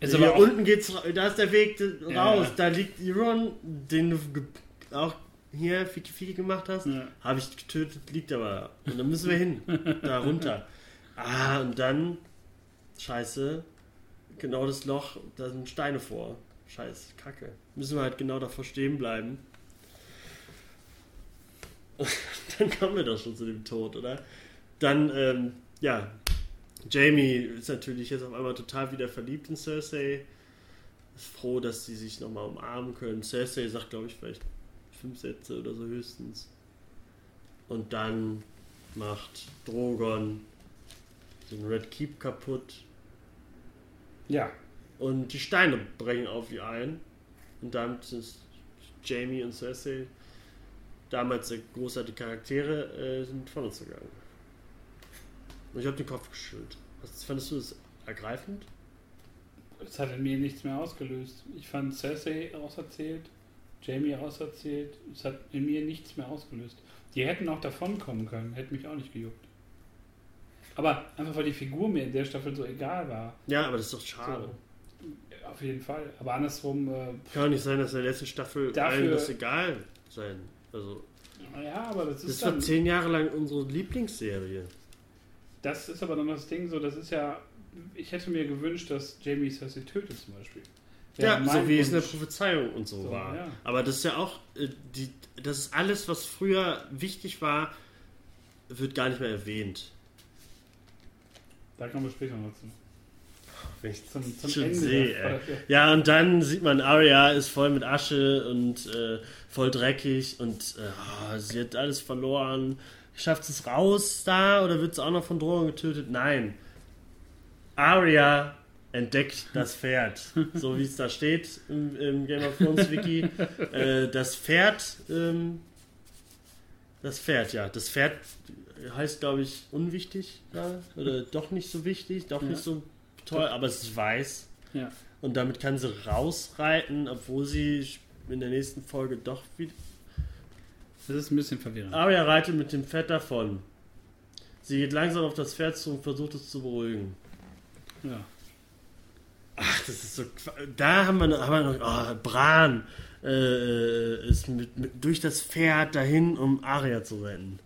Also hier unten geht's, da ist der Weg raus. Da liegt Euron, den du auch hier Fiki gemacht hast. Ja. Habe ich getötet, liegt aber. Und da müssen wir hin. Da runter. Und dann, scheiße, genau das Loch, da sind Steine vor. Scheiße, Kacke. Müssen wir halt genau davor stehen bleiben. Und dann kommen wir doch schon zu dem Tod, oder? Dann, Jamie ist natürlich jetzt auf einmal total wieder verliebt in Cersei. Ist froh, dass sie sich nochmal umarmen können. Cersei sagt, glaube ich, vielleicht 5 Sätze oder so höchstens. Und dann macht Drogon den Red Keep kaputt. Ja. Und die Steine brechen auf ihn ein. Und damit sind Jamie und Cersei, damals großartige Charaktere, sind von uns gegangen. Und ich habe den Kopf geschüttelt. Fandest du das ergreifend? Es hat in mir nichts mehr ausgelöst. Ich fand Cersei auserzählt, Jamie auserzählt. Es hat in mir nichts mehr ausgelöst. Die hätten auch davon kommen können, hätte mich auch nicht gejuckt. Aber einfach weil die Figur mir in der Staffel so egal war. Ja, aber das ist doch schade. So, auf jeden Fall. Aber andersrum. Kann auch nicht sein, dass in der letzten Staffel allen das egal sein. Also. Ja, aber das ist. Das war dann 10 Jahre lang unsere Lieblingsserie. Das ist aber dann das Ding so, das ist ja, ich hätte mir gewünscht, dass Jamie Cersei tötet zum Beispiel. Ja, so wie es in der Prophezeiung und so war. Ja. Aber das ist ja auch, das ist alles, was früher wichtig war, wird gar nicht mehr erwähnt. Da kommen wir später noch zu. Wenn ich zum Ende sehe. Ja, und dann sieht man, Arya ist voll mit Asche und voll dreckig und sie hat alles verloren. Schafft es raus da oder wird es auch noch von Drogen getötet? Nein. Arya entdeckt das Pferd. So wie es da steht im Game of Thrones Wiki. Das Pferd heißt, glaube ich, unwichtig. Ja? Oder doch nicht so wichtig, doch nicht so toll, aber es ist weiß. Ja. Und damit kann sie rausreiten, obwohl sie in der nächsten Folge doch wieder. Das ist ein bisschen verwirrend. Arya reitet mit dem Pferd davon. Sie geht langsam auf das Pferd zu und versucht es zu beruhigen. Ja. Ach, das ist so. Da haben wir noch. Bran ist durch das Pferd dahin, um Arya zu retten.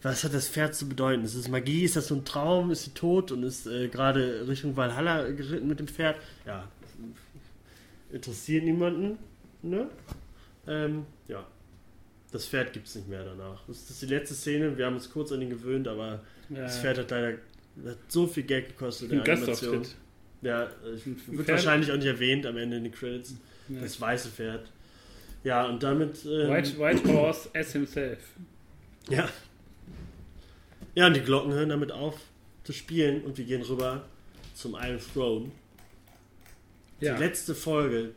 Was hat das Pferd zu bedeuten? Ist das Magie? Ist das so ein Traum? Ist sie tot und ist gerade Richtung Valhalla geritten mit dem Pferd? Ja. Interessiert niemanden, ne? Ja. Das Pferd gibt's nicht mehr danach. Das ist die letzte Szene, wir haben uns kurz an ihn gewöhnt, aber das Pferd hat leider so viel Geld gekostet in der Animation. Ja, wird wahrscheinlich auch nicht erwähnt am Ende in den Credits. Ja. Das weiße Pferd. Ja, und damit... White Horse as himself. Ja. Ja, und die Glocken hören damit auf zu spielen und wir gehen rüber zum Iron Throne. Ja. Die letzte Folge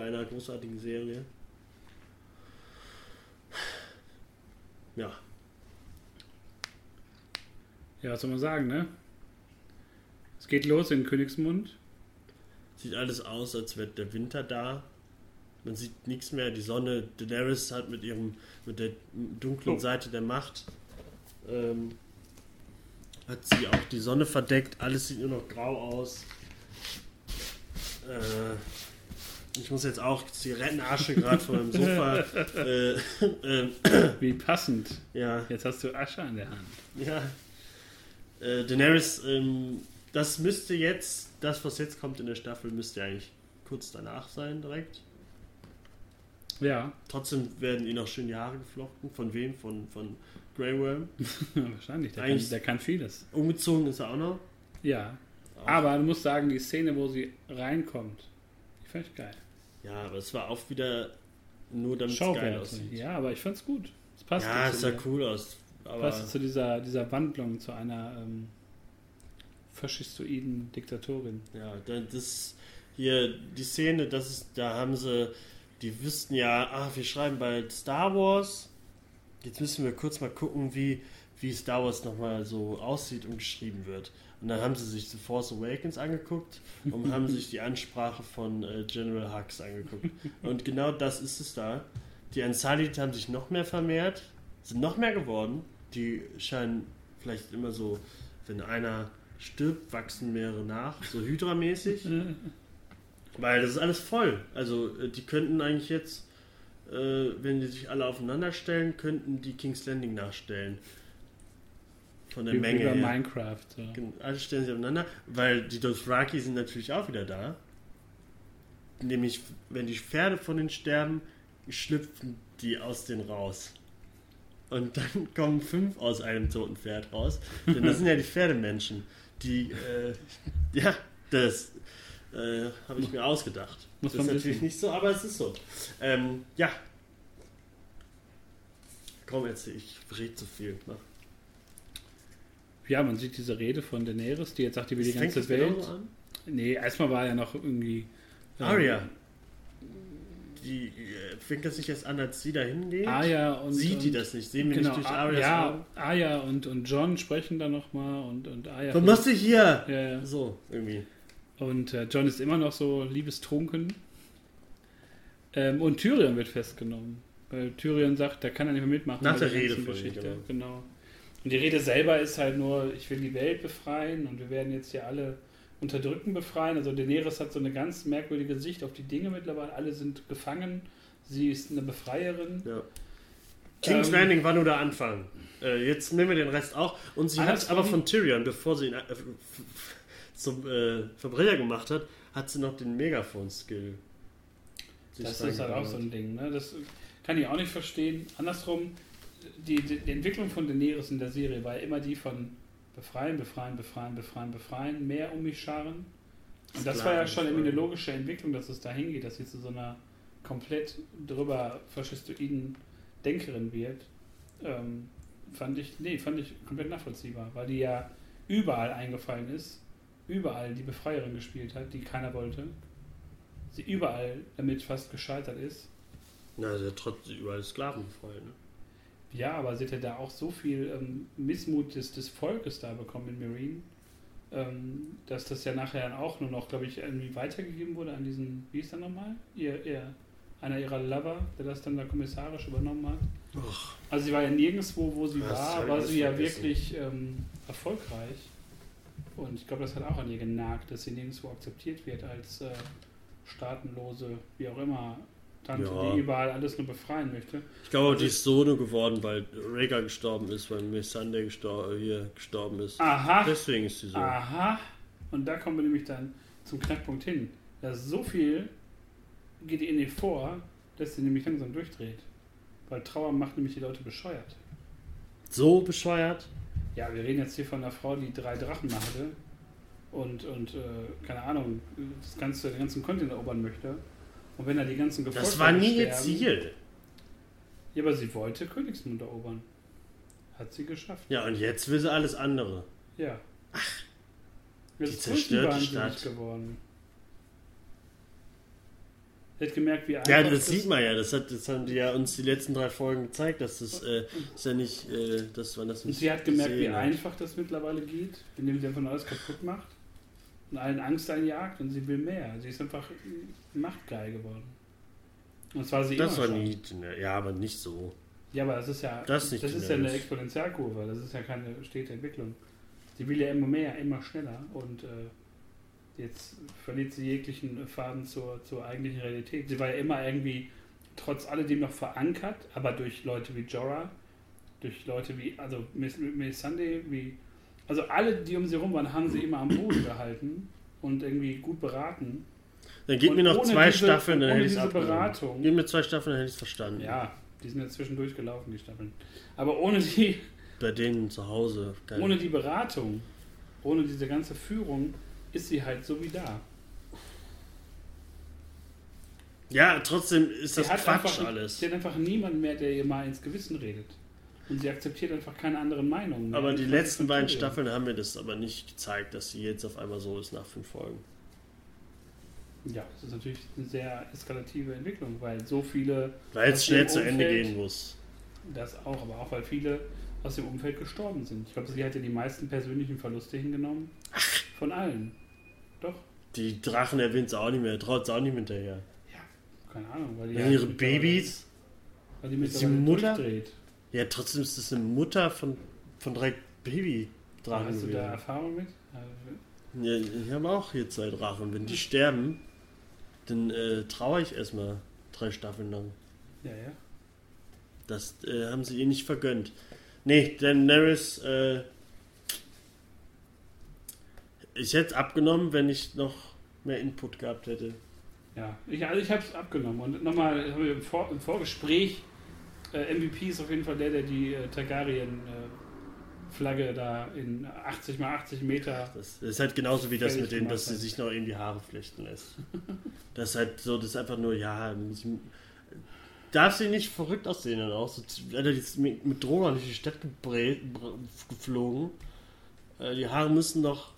einer großartigen Serie. Ja. Ja, was soll man sagen, ne? Es geht los in Königsmund. Sieht alles aus, als wäre der Winter da. Man sieht nichts mehr. Die Sonne, Daenerys hat mit der dunklen Seite der Macht, hat sie auch die Sonne verdeckt. Alles sieht nur noch grau aus. Ich muss jetzt auch Zigarettenasche gerade von meinem Sofa. Wie passend. Ja. Jetzt hast du Asche an der Hand. Ja. Daenerys, das müsste jetzt, das was jetzt kommt in der Staffel, müsste eigentlich kurz danach sein direkt. Ja. Trotzdem werden ihr noch schön die Haare geflochten. Von wem? Von Grey Worm? Wahrscheinlich, der kann vieles. Umgezogen ist er auch noch. Ja. Auch. Aber du musst sagen, die Szene, wo sie reinkommt, die fand ich geil. Ja, aber es war auch wieder nur damit es geil aussieht. Ja, aber ich fand's gut. Es passt. Ja, es sah cool aus. Aber passt zu dieser Wandlung zu einer faschistoiden Diktatorin. Ja, das hier, die Szene, das ist, da haben sie, die wüssten ja, wir schreiben bald Star Wars, jetzt müssen wir kurz mal gucken, wie Star Wars nochmal so aussieht und geschrieben wird. Und dann haben sie sich The Force Awakens angeguckt und haben sich die Ansprache von General Hux angeguckt. Und genau das ist es da. Die Unsullied haben sich noch mehr vermehrt, sind noch mehr geworden. Die scheinen vielleicht immer so, wenn einer stirbt, wachsen mehrere nach, so Hydra-mäßig. Weil das ist alles voll. Also die könnten eigentlich jetzt, wenn die sich alle aufeinander stellen, könnten die King's Landing nachstellen. Von der Menge her. Minecraft. Ja. Alle stellen sich aufeinander, weil die Dothraki sind natürlich auch wieder da. Nämlich, wenn die Pferde von den sterben, schlüpfen die aus denen raus. Und dann kommen 5 aus einem toten Pferd raus. Denn das sind ja die Pferdemenschen. Die, das habe ich mir ausgedacht. Das ist natürlich nicht so, aber es ist so. Ja. Komm jetzt, ich rede zu viel. Mach. Ja, man sieht diese Rede von Daenerys, die jetzt sagt, die will die ganze Welt. Nee, erstmal war ja noch irgendwie... Arya. Die fängt das nicht erst an, als sie da hingeht? Sieht die das nicht? Sehen wir nicht durch Arya? Ja, Arya und Jon sprechen da nochmal und Arya... Was machst du hier? Ja. So, irgendwie. Und Jon ist immer noch so liebestrunken. Und Tyrion wird festgenommen. Weil Tyrion sagt, da kann er nicht mehr mitmachen. Nach der Rede von Geschichte. Genau. Und die Rede selber ist halt nur, ich will die Welt befreien und wir werden jetzt hier alle... Unterdrücken befreien, also Daenerys hat so eine ganz merkwürdige Sicht auf die Dinge mittlerweile, alle sind gefangen, sie ist eine Befreierin. Ja. King's Landing war nur der Anfang. Jetzt nehmen wir den Rest auch. Und sie hat aber von Tyrion, bevor sie ihn zum Verbrecher gemacht hat, hat sie noch den Megafon-Skill. Das ist halt auch so ein Ding, ne? Das kann ich auch nicht verstehen. Andersrum, die Entwicklung von Daenerys in der Serie war immer die von Befreien, mehr um mich scharen. Und das war ja schon irgendwie eine logische Entwicklung, dass es da hingeht, dass sie zu so einer komplett drüber faschistoiden Denkerin wird. Fand ich komplett nachvollziehbar, weil die ja überall eingefallen ist, überall die Befreierin gespielt hat, die keiner wollte. Sie überall damit fast gescheitert ist. Na, sie hat trotzdem überall Sklaven befreit, ne? Ja, aber sie hat ja da auch so viel Missmut des Volkes da bekommen in Meereen, dass das ja nachher dann auch nur noch, glaube ich, irgendwie weitergegeben wurde an diesen, wie ist der nochmal? Einer ihrer Lover, der das dann da kommissarisch übernommen hat. Och. Also sie war ja nirgendwo, wo sie war sie ja wirklich erfolgreich. Und ich glaube, das hat auch an ihr genagt, dass sie nirgendwo akzeptiert wird als staatenlose, wie auch immer, Tante, ja. Die überall alles nur befreien möchte. Ich glaube, die ist so nur geworden, weil Rhaegal gestorben ist, weil Missandei gestorben ist. Aha. Deswegen ist sie so. Aha. Und da kommen wir nämlich dann zum Knackpunkt hin. Da so viel geht in ihr vor, dass sie nämlich langsam durchdreht. Weil Trauer macht nämlich die Leute bescheuert. So bescheuert? Ja, wir reden jetzt hier von einer Frau, die 3 Drachen machte und keine Ahnung, das ganze, den ganzen Kontinent erobern möchte. Und wenn da die ganzen Gefolgschaft sterben... Das war nie ihr Ziel. Ja, aber sie wollte Königsmund erobern. Hat sie geschafft. Ja, und jetzt will sie alles andere. Ja. Ach, die zerstörte Stadt. Geworden. Ich hätte gemerkt, wie einfach. Ja, das sieht man ja. Das haben die ja uns die letzten 3 Folgen gezeigt, dass das ist ja nicht, dass man das nicht. Und sie hat gemerkt, wie einfach das mittlerweile geht, indem sie einfach alles kaputt macht und allen Angst einjagt und sie will mehr. Sie ist einfach machtgeil geworden. Und zwar sie das immer war schon. Nie, ja, aber nicht so. Ja, aber das ist ja, das ist ja eine Exponentialkurve. Das ist ja keine stete Entwicklung. Sie will ja immer mehr, immer schneller und jetzt verliert sie jeglichen Faden zur eigentlichen Realität. Sie war ja immer irgendwie trotz alledem noch verankert, aber durch Leute wie Jorah, durch Leute wie, also Missandei, wie, also alle, die um sie rum waren, haben sie immer am Boden gehalten und irgendwie gut beraten. Dann gib mir noch 2 Staffeln, dann hätte ich es abgenommen. Gib mir 2 Staffeln, dann hätte ich es verstanden. Ja, die sind ja zwischendurch gelaufen, die Staffeln. Aber ohne die... Bei denen zu Hause. Ohne die Beratung, ohne diese ganze Führung, ist sie halt so wie da. Ja, trotzdem ist das Quatsch alles. Sie hat einfach niemanden mehr, der ihr mal ins Gewissen redet. Und sie akzeptiert einfach keine anderen Meinungen. Aber die letzten 2 Staffeln haben mir das aber nicht gezeigt, dass sie jetzt auf einmal so ist nach 5 Folgen. Ja, das ist natürlich eine sehr eskalative Entwicklung, weil so viele... Weil es schnell zu Ende gehen muss. Das auch, aber auch weil viele aus dem Umfeld gestorben sind. Ich glaube, sie hat ja die meisten persönlichen Verluste hingenommen. Ach. Von allen. Doch. Die Drachen erwähnt sie auch nicht mehr, traut sie auch nicht mehr hinterher. Ja, keine Ahnung. Weil die ja ihre Babys? Weil die Mutter dreht. Ja, trotzdem ist das eine Mutter von 3 Babydrachen. Hast du da Erfahrung mit? Ja, ich habe auch hier 2 Drachen. Und wenn die sterben, dann trauere ich erstmal 3 Staffeln lang. Ja, ja. Das haben sie ihr nicht vergönnt. Nee, Daenerys, ich hätte es abgenommen, wenn ich noch mehr Input gehabt hätte. Ja, ich habe es abgenommen. Und nochmal, im Vorgespräch, MVP ist auf jeden Fall der die Targaryen-Flagge da in 80x80 Meter... Das ist halt genauso wie das mit dem, dass sie sich noch irgendwie Haare flechten lässt. Das ist halt so, das ist einfach nur, ja... Darf sie nicht verrückt aussehen dann auch? So, Alter, die ist mit Drogon durch die Stadt geflogen. Die Haare müssen doch...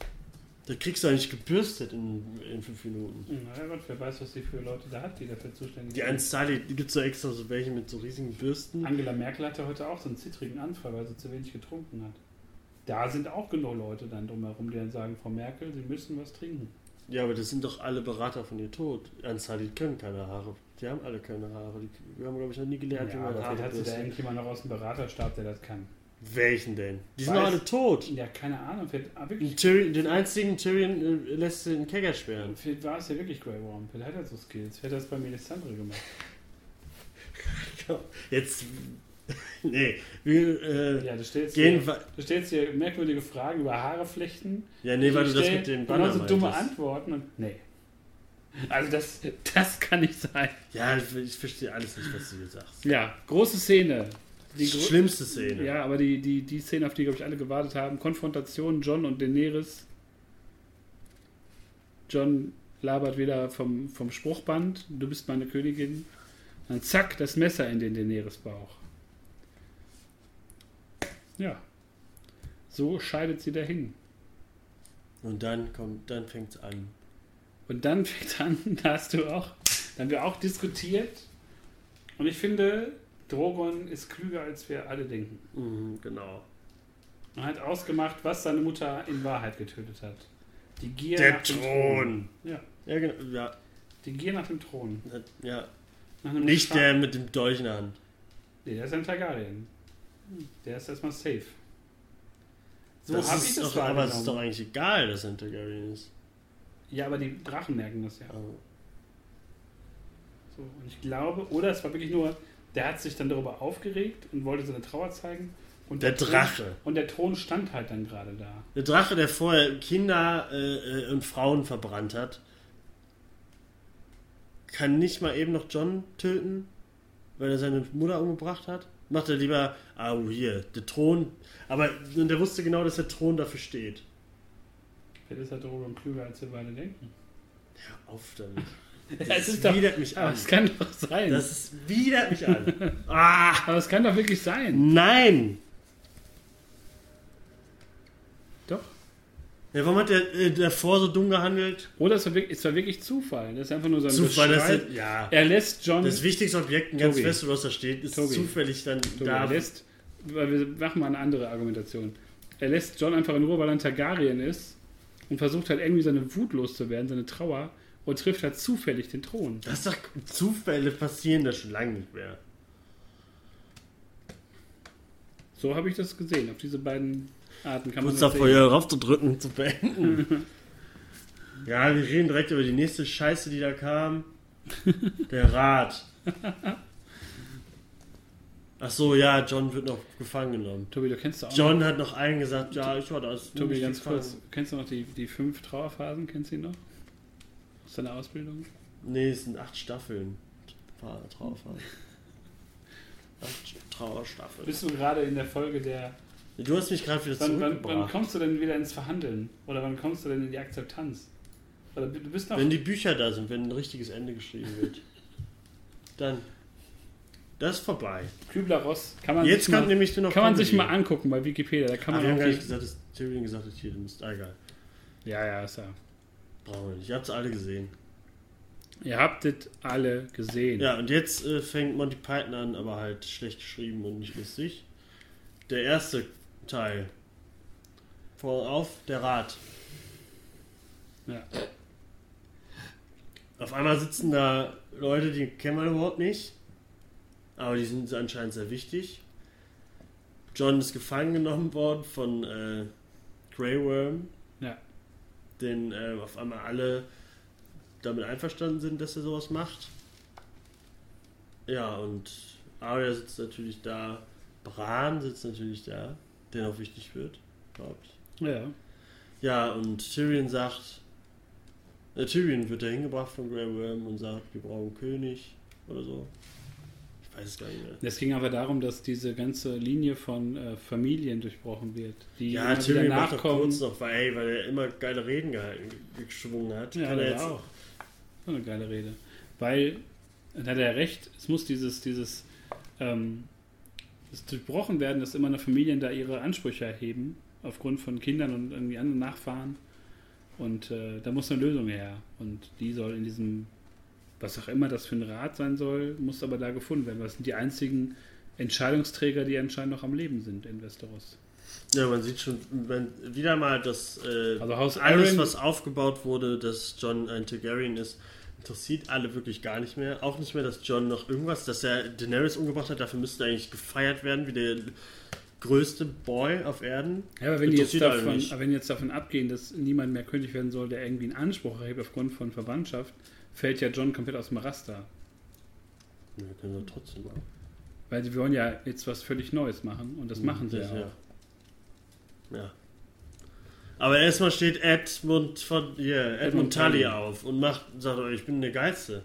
Das kriegst du ja nicht gebürstet in 5 Minuten. Na ja Gott, wer weiß, was die für Leute da hat, die dafür zuständig sind. Die Unsullied, die gibt es ja extra so welche mit so riesigen Bürsten. Angela Merkel hatte heute auch so einen zittrigen Anfall, weil sie zu wenig getrunken hat. Da sind auch genug Leute dann drumherum, die dann sagen, Frau Merkel, Sie müssen was trinken. Ja, aber das sind doch alle Berater von ihr tot. Unsullied können keine Haare... Die haben alle keine Haare. Die haben, glaube ich, noch nie gelernt, wie man Haare hat. Hat sie da irgendjemand noch aus dem Beraterstab, der das kann? Welchen denn? Die sind doch alle tot. Ja, keine Ahnung. Den einzigen Tyrion lässt den Kegger sperren. Vielleicht war es ja wirklich Grey Worm. Vielleicht hat er so Skills. Vielleicht hat er das bei Melisandre gemacht. Jetzt... Nee. Wir, du stellst hier merkwürdige Fragen über Haare flechten. Ja, nee, weil du das mit dem Banner meintest. Und so dumme Antworten. Und, nee. Also das kann nicht sein. Ja, ich verstehe alles nicht, was du hier sagst. Ja, große Szene. Die schlimmste Szene. Ja, aber die Szene, auf die, glaube ich, alle gewartet haben. Konfrontation Jon und Daenerys. Jon labert wieder vom Spruchband. Du bist meine Königin. Dann zack, das Messer in den Daenerys Bauch. Ja. So scheidet sie dahin. Und dann fängt es an. Und dann fängt an, da haben wir auch diskutiert. Und ich finde, Drogon ist klüger, als wir alle denken. Mhm, genau. Er hat ausgemacht, was seine Mutter in Wahrheit getötet hat. Die Gier nach dem Thron. Ja. Ja, genau. Ja. Die Gier nach dem Thron. Ja. Nicht Mutter. Der mit dem Dolch in der Hand. Nee, der ist ein Targaryen. Der ist erstmal safe. So habe ich das wahrgenommen. Aber es ist doch eigentlich egal, dass er ein Targaryen ist. Ja, aber die Drachen merken das ja. Oh. So, und ich glaube, oder es war wirklich nur, der hat sich dann darüber aufgeregt und wollte seine Trauer zeigen. Und der Drache. Und der Thron stand halt dann gerade da. Der Drache, der vorher Kinder und Frauen verbrannt hat, kann nicht mal eben noch Jon töten, weil er seine Mutter umgebracht hat. Macht er lieber, hier, der Thron. Aber der wusste genau, dass der Thron dafür steht. Vielleicht ist halt Drogon klüger, als wir beide denken. Hör auf damit. Das widert mich an. Das kann doch sein. Das widert mich an. Ah. Aber es kann doch wirklich sein. Nein! Doch. Ja, warum hat der davor so dumm gehandelt? Oder es war wirklich Zufall. Das ist einfach nur so ein Zufall. Er lässt John. Das wichtigste Objekt in ganz Westeros, da steht, ist Tobi. Zufällig dann Tobi. Da. Wir machen mal eine andere Argumentation. Er lässt John einfach in Ruhe, weil er ein Targaryen ist und versucht halt irgendwie seine Wut loszuwerden, seine Trauer. Und trifft halt zufällig den Thron. Das ist doch, Zufälle passieren da schon lange nicht mehr. So habe ich das gesehen. Auf diese beiden Arten kann man das sehen. Kurz davor, raufzudrücken, zu beenden. Ja, wir reden direkt über die nächste Scheiße, die da kam. Der Rat. Ach so, ja, John wird noch gefangen genommen. Tobi, du kennst auch John noch. Hat noch allen gesagt, ja, ich war da. Tobi, ganz kurz, kennst du noch die 5 Trauerphasen? Kennst du ihn noch? Ist das eine Ausbildung? Nee, es sind 8 Staffeln. Trauerphasen. 8 Trauerstaffeln. Bist du gerade in der Folge der... Du hast mich gerade wieder zurückgebracht. Wann kommst du denn wieder ins Verhandeln? Oder wann kommst du denn in die Akzeptanz? Oder du bist noch... Wenn die Bücher da sind, wenn ein richtiges Ende geschrieben wird. Dann... Das ist vorbei. Kübler-Ross. Kann man sich mal angucken bei Wikipedia. Da kann man auch gar nicht gesagt, dass Tyrion gesagt hat, hier, du musst... egal. Ja, ist ja... Brauche ich. Ihr habt es alle gesehen. Ja, und jetzt fängt Monty Python an, aber halt schlecht geschrieben und nicht lustig. Der erste Teil. Vorauf der Rat. Ja. Auf einmal sitzen da Leute, die kennen wir überhaupt nicht. Aber die sind anscheinend sehr wichtig. John ist gefangen genommen worden von Grey Worm. Ja. Denn auf einmal alle damit einverstanden sind, dass er sowas macht. Ja, und Arya sitzt natürlich da, Bran sitzt natürlich da, der noch wichtig wird, glaube ich. Ja. Ja, und Tyrion sagt, Tyrion wird da hingebracht von Grey Worm und sagt, wir brauchen einen König oder so. Ich weiß es gar nicht mehr. Es ging aber darum, dass diese ganze Linie von Familien durchbrochen wird. Die ja, Tyrion macht doch kurz noch, weil er immer geile Reden geschwungen hat. Ja, er jetzt auch. So eine geile Rede. Weil, dann hat er recht, es muss dieses durchbrochen werden, dass immer eine Familien da ihre Ansprüche erheben, aufgrund von Kindern und irgendwie anderen Nachfahren. Und da muss eine Lösung her. Und die soll in diesem... was auch immer das für ein Rat sein soll, muss aber da gefunden werden. Das sind die einzigen Entscheidungsträger, die anscheinend noch am Leben sind in Westeros. Ja, man sieht schon wieder mal, dass also alles, Iron, was aufgebaut wurde, dass Jon ein Targaryen ist, interessiert alle wirklich gar nicht mehr. Auch nicht mehr, dass Jon noch irgendwas, dass er Daenerys umgebracht hat, dafür müsste eigentlich gefeiert werden wie der größte Boy auf Erden. Ja, aber wenn die jetzt davon abgehen, dass niemand mehr König werden soll, der irgendwie einen Anspruch erhebt aufgrund von Verwandtschaft, fällt ja John komplett aus dem Raster. Ja, können sie trotzdem machen. Weil sie wollen ja jetzt was völlig Neues machen und das machen sie ja auch. Ja. Aber erstmal steht Edmund Tully auf und sagt, ich bin der Geilste.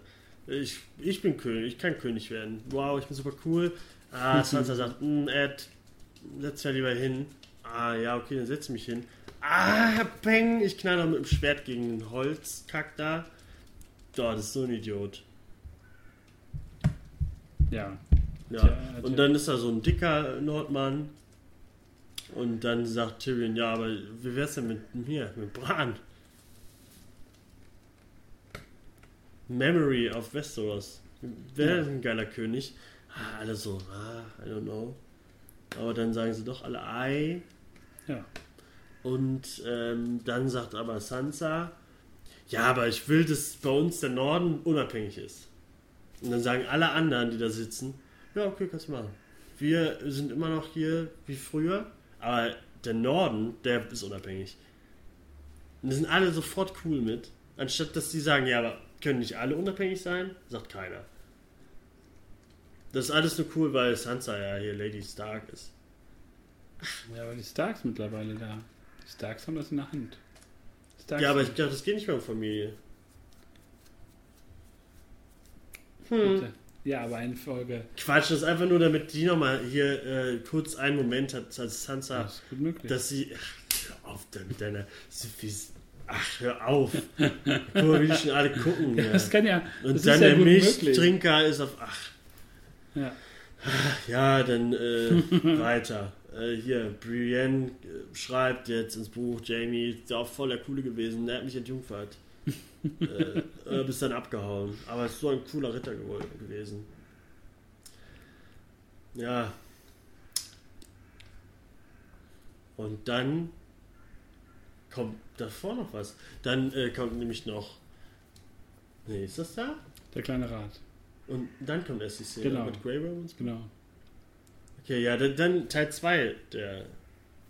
Ich bin König, ich kann König werden. Wow, ich bin super cool. Sansa sagt, Ed, setz ja lieber hin. Ja, okay, dann setz mich hin. Peng, ich knall doch mit dem Schwert gegen den Holzkack da. Ja, das ist so ein Idiot. Ja. Und dann ist da so ein dicker Nordmann. Und dann sagt Tyrion, ja, aber wie wär's denn mit mir? Mit Bran? Memory of Westeros. Wer ist ein geiler König? Alle so, I don't know. Aber dann sagen sie doch alle, ei. Ja. Und dann sagt aber Sansa, ja, aber ich will, dass bei uns der Norden unabhängig ist. Und dann sagen alle anderen, die da sitzen, ja, okay, kannst du machen. Wir sind immer noch hier wie früher, aber der Norden, der ist unabhängig. Und da sind alle sofort cool mit. Anstatt, dass die sagen, ja, aber können nicht alle unabhängig sein, sagt keiner. Das ist alles nur cool, weil Sansa ja hier Lady Stark ist. Ja, aber die Starks mittlerweile da. Die Starks haben das in der Hand. Ja, aber ich dachte, das geht nicht mehr um Familie. Ja, aber eine Folge. Quatsch, das ist einfach nur, damit die nochmal hier kurz einen Moment hat, als Sansa, das ist gut möglich. Dass sie. Hör auf mit deiner Ach, hör auf. Guck mal, wie die schon alle gucken. Ja. Das kann ja. Und das dann ist ja der Milchtrinker ist auf. Ach. Ja. Ja, dann weiter. Hier, Brienne schreibt jetzt ins Buch, Jamie ist ja auch voll der Coole gewesen, der hat mich entjungfert. Bist dann abgehauen. Aber ist so ein cooler Ritter gewesen. Ja. Und dann kommt davor noch was. Dann kommt nämlich noch... Nee, ist das da? Der kleine Rat. Und dann kommt erst die Szene mit Grey Worm und so. Genau. Okay, ja, dann Teil 2 der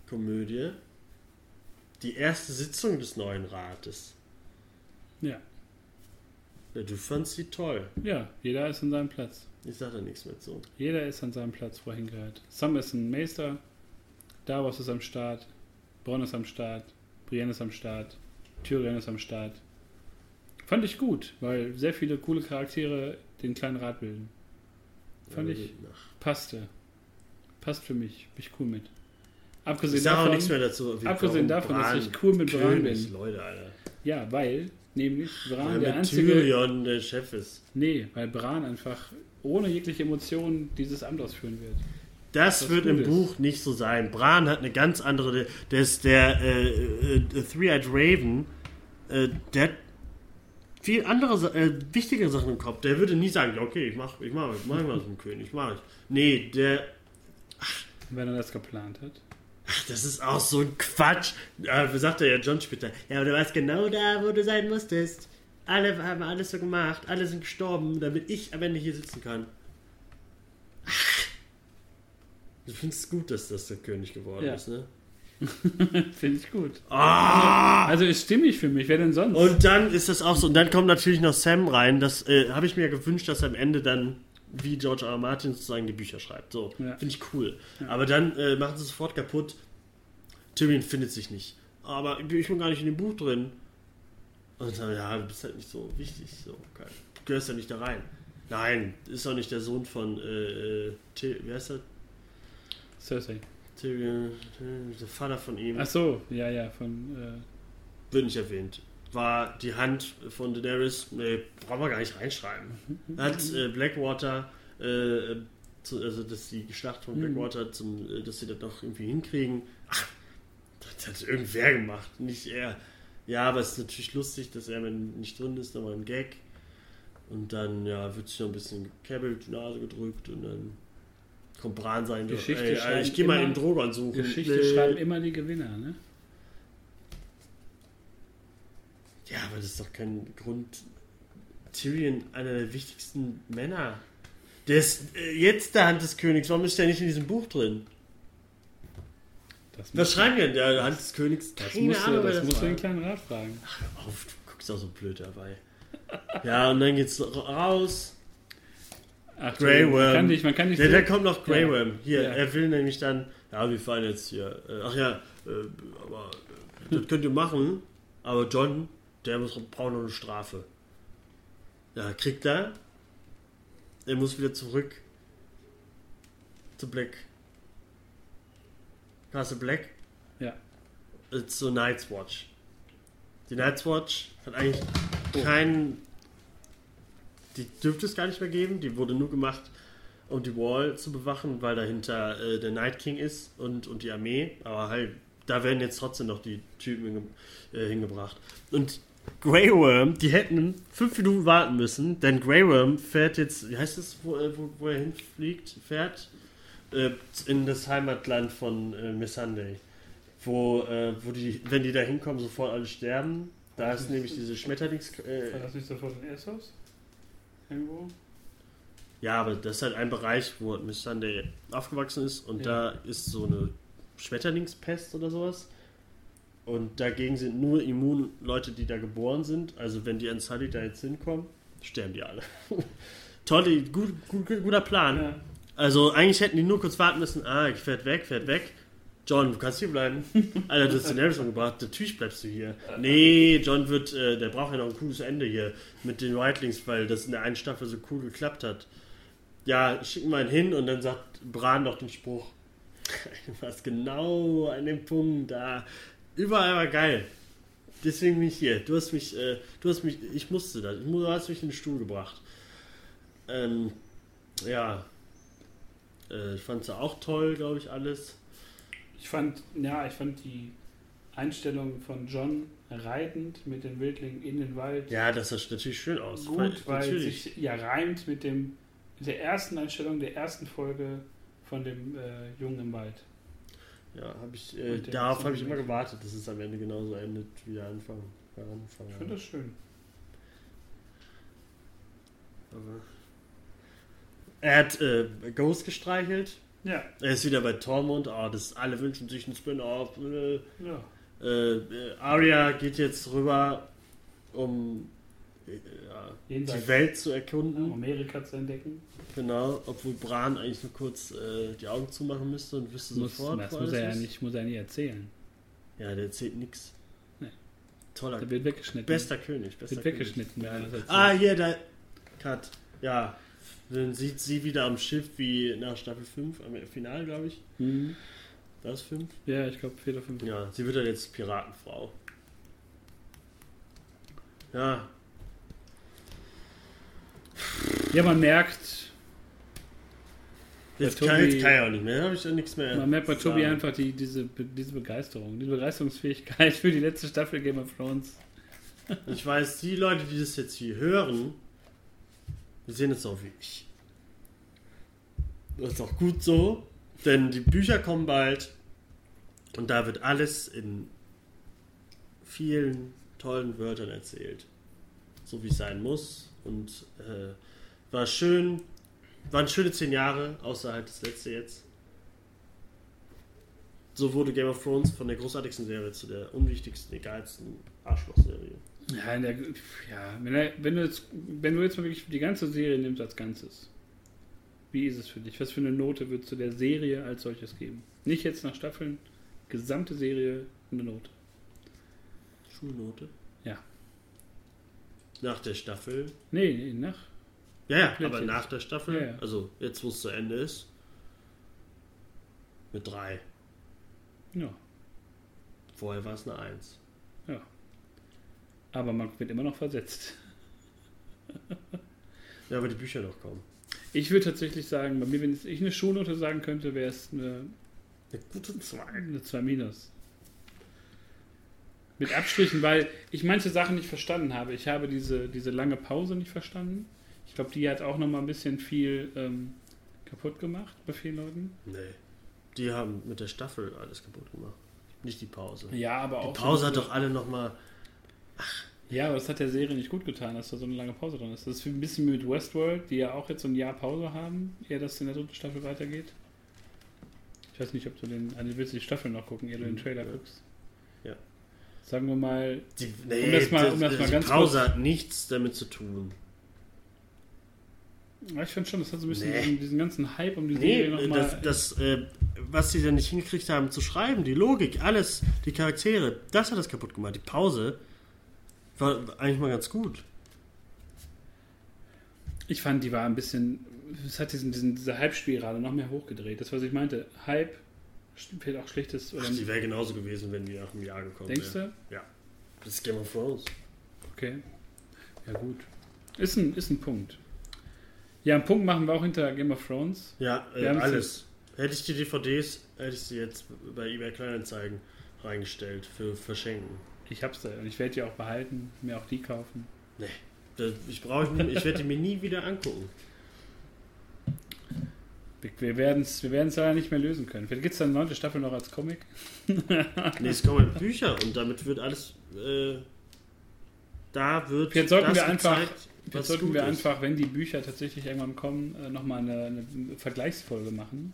Komödie. Die erste Sitzung des neuen Rates. Ja. Du fandst sie toll. Ja, jeder ist an seinem Platz. Ich sag da nichts mehr zu. Jeder ist an seinem Platz, wo er hingehört. Sam ist ein Meister. Davos ist am Start. Bronn ist am Start. Brienne ist am Start. Tyrion ist am Start. Fand ich gut, weil sehr viele coole Charaktere den kleinen Rat bilden. Fand ich, passte. Passt für mich. Bin ich cool mit. Abgesehen davon, nichts mehr dazu, abgesehen davon dass ich cool mit Bran bin. Leute, Alter. Ja, weil nämlich Bran der einzige... Tyrion der Chef ist. Nee, weil Bran einfach ohne jegliche Emotionen dieses Amt ausführen wird. Das wird im Buch nicht so sein. Bran hat eine ganz andere... Das ist der Three-Eyed Raven. Der hat viel andere, wichtige Sachen im Kopf. Der würde nie sagen, okay, ich mach mal so einen König, ich mach. Nee, der... Ach, wenn er das geplant hat. Ach, das ist auch so ein Quatsch. Sagt er ja Jon später. Ja, aber du warst genau da, wo du sein musstest. Alle haben alles so gemacht. Alle sind gestorben, damit ich am Ende hier sitzen kann. Ach. Du findest es gut, dass das der König geworden ist, ne? Finde ich gut. Oh! Also ist stimmig für mich. Wer denn sonst? Und dann ist das auch so. Und dann kommt natürlich noch Sam rein. Das habe ich mir ja gewünscht, dass am Ende dann wie George R. R. Martin sozusagen die Bücher schreibt. So, ja. Finde ich cool. Ja. Aber dann machen sie es sofort kaputt. Tyrion findet sich nicht. Aber ich bin gar nicht in dem Buch drin. Und dann, ja, du bist halt nicht so wichtig. So, okay. Du gehörst ja nicht da rein. Nein, ist doch nicht der Sohn von wie heißt er? Cersei. Tyrion, der Vater von ihm. Ach so, ja, von... Wird nicht erwähnt. War die Hand von Daenerys, brauchen wir gar nicht reinschreiben. Hat Blackwater, also dass die Schlacht von Blackwater, dass sie das noch irgendwie hinkriegen. Ach, das hat irgendwer gemacht, nicht er. Ja, aber es ist natürlich lustig, dass er nicht drin ist, aber ein Gag. Und dann, ja, wird sich noch ein bisschen gekäbbelt, die Nase gedrückt und dann kommt Bran sein. Ich gehe mal den Drogon suchen. Geschichte schreiben immer die Gewinner, ne? Ja, aber das ist doch kein Grund. Tyrion, einer der wichtigsten Männer. Der ist jetzt der Hand des Königs. Warum ist der nicht in diesem Buch drin? Was schreiben wir denn? Der Hand des Königs? Das musst du den kleinen Rat fragen. Ach, hör auf, du guckst auch so blöd dabei. Ja, und dann geht's raus. Ach, Grey Worm. Man kann nicht der kommt noch Grey Worm. Hier, er will nämlich dann... Ja, wir fahren jetzt hier. Ach ja, aber das könnt ihr machen. Aber John... Der braucht noch eine Strafe. Ja, kriegt er. Er muss wieder zurück zu Black. Castle Black? Ja. Zu Night's Watch. Die Night's Watch hat eigentlich keinen... Die dürfte es gar nicht mehr geben. Die wurde nur gemacht, um die Wall zu bewachen, weil dahinter der Night King ist und die Armee. Aber halt, da werden jetzt trotzdem noch die Typen hingebracht. Und Grey Worm, die hätten 5 Minuten warten müssen, denn Grey Worm fährt jetzt, wie heißt es, wo er hinfliegt, in das Heimatland von Missandei, wenn die da hinkommen, sofort alle sterben. Da ist nämlich diese Schmetterlings... Verlass nicht sofort ein Ersthaus? Irgendwo? Ja, aber das ist halt ein Bereich, wo Missandei aufgewachsen ist und da ist so eine Schmetterlingspest oder sowas. Und dagegen sind nur immun Leute, die da geboren sind. Also wenn die Unsullied da jetzt hinkommen, sterben die alle. Toll, guter Plan. Ja. Also eigentlich hätten die nur kurz warten müssen. Ah, fährt weg. John, du kannst hier bleiben. Alter, du hast den Harrison gebracht. Natürlich bleibst du hier. Nee, John wird, der braucht ja noch ein cooles Ende hier mit den Whitelings, weil das in der einen Staffel so cool geklappt hat. Ja, schicken wir ihn hin und dann sagt Bran doch den Spruch. Du warst genau an dem Punkt da. Überall war geil. Deswegen bin ich hier. Ich musste das. Du hast mich in den Stuhl gebracht. Ich fand es auch toll, glaube ich, alles. Ich fand die Einstellung von Jon reitend mit den Wildlingen in den Wald. Ja, das sah natürlich schön aus. Gut, weil es sich ja reimt mit der ersten Einstellung der ersten Folge von dem Jungen im Wald. Ja, darauf habe ich immer gewartet, dass es am Ende genauso endet wie der Anfang. Ich finde das schön. Aber er hat Ghost gestreichelt. Ja. Er ist wieder bei Tormund. Alle wünschen sich einen Spin-off. Arya geht jetzt rüber, um die Welt zu erkunden. Um Amerika zu entdecken. Genau, obwohl Bran eigentlich nur kurz die Augen zumachen müsste und wüsste sofort. Das muss er ja nicht, muss er nie erzählen. Ja, der erzählt nichts. Nee. Toller. Der wird weggeschnitten. Bester König. Weggeschnitten. Hier, da. Cut. Ja. Dann sieht sie wieder am Schiff wie nach Staffel 5, am Finale, glaube ich. Mhm. Das 5? Ja, ich glaube, Fehler 5. Ja, sie wird dann jetzt Piratenfrau. Ja. Ja, man merkt. Jetzt kann ich auch nicht mehr, habe ich ja nichts mehr. Man merkt bei Tobi einfach diese Begeisterung, diese Begeisterungsfähigkeit für die letzte Staffel Game of Thrones. Ich weiß, die Leute, die das jetzt hier hören, wir sehen es auch wie ich. Das ist auch gut so, denn die Bücher kommen bald und da wird alles in vielen tollen Wörtern erzählt. So wie es sein muss. Und war schön, waren schöne 10 Jahre, außer halt das letzte jetzt. So wurde Game of Thrones von der großartigsten Serie zu der unwichtigsten, egalsten Arschloch-Serie. Ja, wenn du jetzt mal wirklich die ganze Serie nimmst als Ganzes, wie ist es für dich? Was für eine Note würdest du der Serie als solches geben? Nicht jetzt nach Staffeln, gesamte Serie eine Note. Schulnote? Ja. Nach der Staffel? Nee, nach. Ja, aber jetzt. Nach der Staffel, ja. Also jetzt wo es zu Ende ist, mit 3. Ja. Vorher war es eine 1. Ja. Aber man wird immer noch versetzt. Ja, aber die Bücher noch kommen. Ich würde tatsächlich sagen, bei mir, wenn ich eine Schulnote sagen könnte, wäre es eine gute 2. Eine 2-. Mit Abstrichen, weil ich manche Sachen nicht verstanden habe. Ich habe diese lange Pause nicht verstanden. Ich glaube, die hat auch nochmal ein bisschen viel kaputt gemacht bei vielen Leuten. Nee, die haben mit der Staffel alles kaputt gemacht. Nicht die Pause. Ja, aber auch. Die Pause so hat doch alle nochmal. Ach. Ja, aber das hat der Serie nicht gut getan, dass da so eine lange Pause drin ist. Das ist ein bisschen wie mit Westworld, die ja auch jetzt so ein Jahr Pause haben, eher dass es in der dritten Staffel weitergeht. Ich weiß nicht, ob du willst die Staffel noch gucken, ehe du den Trailer guckst. Ja. Sagen wir mal, die Pause hat nichts damit zu tun. Ja, ich finde schon, das hat so ein bisschen diesen ganzen Hype um die Serie nochmal. Was sie da nicht hingekriegt haben zu schreiben, die Logik, alles, die Charaktere, das hat das kaputt gemacht. Die Pause war eigentlich mal ganz gut. Ich fand, die war ein bisschen. Es hat diese Hype-Spirale noch mehr hochgedreht. Das, was ich meinte. Hype fehlt auch schlechtes. Oder die wäre genauso gewesen, wenn die nach einem Jahr gekommen wäre. Denkst du? Ja. Das ist Game of Thrones. Okay. Ja, gut. Ist ein Punkt. Ja, einen Punkt machen wir auch hinter Game of Thrones. Ja, alles. Hätte ich die DVDs, hätte ich sie jetzt bei eBay Kleinanzeigen reingestellt für Verschenken. Ich hab's da und ich werde die auch behalten, mir auch die kaufen. Nee, ich werde die mir nie wieder angucken. Wir werden's leider nicht mehr lösen können. Vielleicht gibt's dann 9. Staffel noch als Comic. Nee, es kommen Bücher und damit wird alles. Jetzt sollten wir einfach. Jetzt sollten wir einfach, wenn die Bücher tatsächlich irgendwann kommen, nochmal eine Vergleichsfolge machen.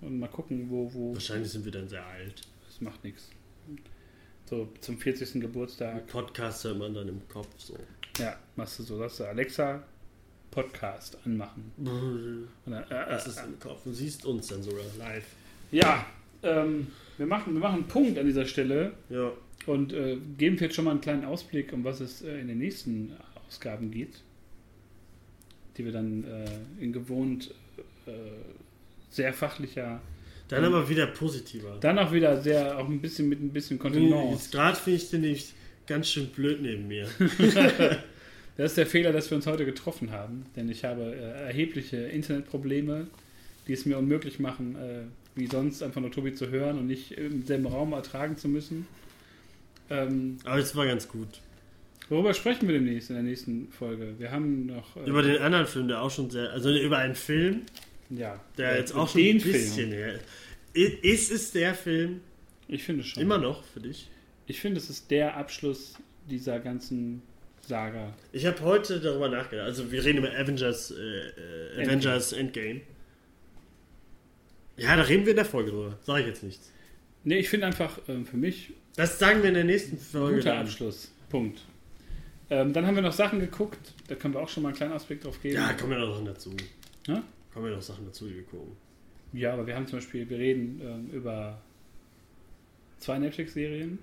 Und mal gucken, wo. Wahrscheinlich sind wir dann sehr alt. Das macht nichts. So, zum 40. Geburtstag. Podcast hört man dann im Kopf so. Ja, machst du so, sagst du, Alexa, Podcast anmachen. Und dann, das ist im Kopf. Du siehst uns dann sogar live. Ja, wir machen einen Punkt an dieser Stelle. Ja. Und geben wir jetzt schon mal einen kleinen Ausblick, um was es in den nächsten Ausgaben geht. Die wir dann in gewohnt sehr fachlicher Dann aber wieder positiver. Dann auch wieder sehr, auch ein bisschen mit ein bisschen Kontenance. Gerade finde ich den nämlich ganz schön blöd neben mir. Das ist der Fehler, dass wir uns heute getroffen haben, denn ich habe erhebliche Internetprobleme, die es mir unmöglich machen, wie sonst einfach nur Tobi zu hören und nicht im selben Raum ertragen zu müssen. Aber es war ganz gut. Worüber sprechen wir demnächst in der nächsten Folge? Wir haben noch... über den anderen Film, der auch schon sehr... Also über einen Film, ja, der jetzt auch schon ein bisschen her ist. Ist es der Film? Ich finde schon. Immer noch für dich? Ich finde, es ist der Abschluss dieser ganzen Saga. Ich habe heute darüber nachgedacht. Also wir reden über Avengers Endgame. Ja, da reden wir in der Folge drüber. Sage ich jetzt nichts. Nee, ich finde einfach, für mich... Das sagen wir in der nächsten Folge. Guter Abschluss. Punkt. Dann haben wir noch Sachen geguckt. Da können wir auch schon mal einen kleinen Aspekt drauf geben. Ja, kommen ja noch Sachen dazu. Ja? Kommen ja noch Sachen dazu, die wir gucken. Ja, aber wir haben zum Beispiel, wir reden über 2 Netflix-Serien.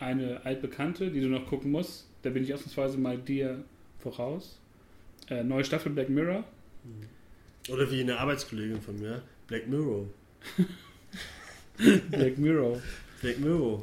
Eine altbekannte, die du noch gucken musst. Da bin ich ausnahmsweise mal dir voraus. Neue Staffel Black Mirror. Oder wie eine Arbeitskollegin von mir, Black Mirror. Black Mirror. Black Mirror.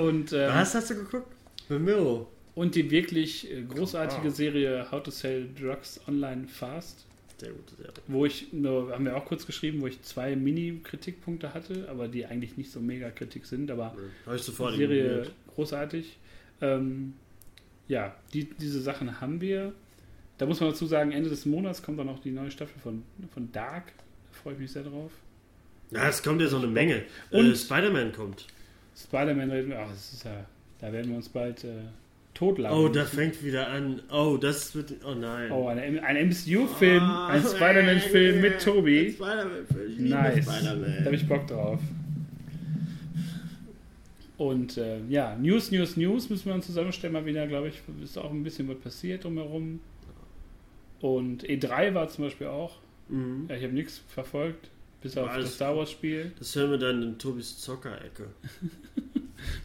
Und, was hast du geguckt? Black Mirror. Und die wirklich großartige Serie How to Sell Drugs Online Fast. Sehr gute Serie. Wo ich, haben wir auch kurz geschrieben, wo ich 2 Mini-Kritikpunkte hatte, aber die eigentlich nicht so mega Kritik sind, aber ja, die Serie gehört. Großartig. Ja, diese Sachen haben wir. Da muss man dazu sagen, Ende des Monats kommt dann noch die neue Staffel von Dark. Da freue ich mich sehr drauf. Ja, es kommt ja so eine Menge. Und Spider-Man kommt. Spider-Man reden wir, da werden wir uns bald... totlachen. Oh, da fängt wieder an. Oh, das wird... Oh nein. Oh, ein MCU-Film, ein Spider-Man-Film mit Tobi. Ein Spider-Man-Film. Ich liebe Spider-Man. Da habe ich Bock drauf. Und ja, News müssen wir uns zusammenstellen mal wieder, glaube ich. Ist auch ein bisschen was passiert drumherum. Und E3 war zum Beispiel auch. Mhm. Ja, ich habe nichts verfolgt, bis auf das Star Wars-Spiel. Das hören wir dann in Tobis Zocker-Ecke.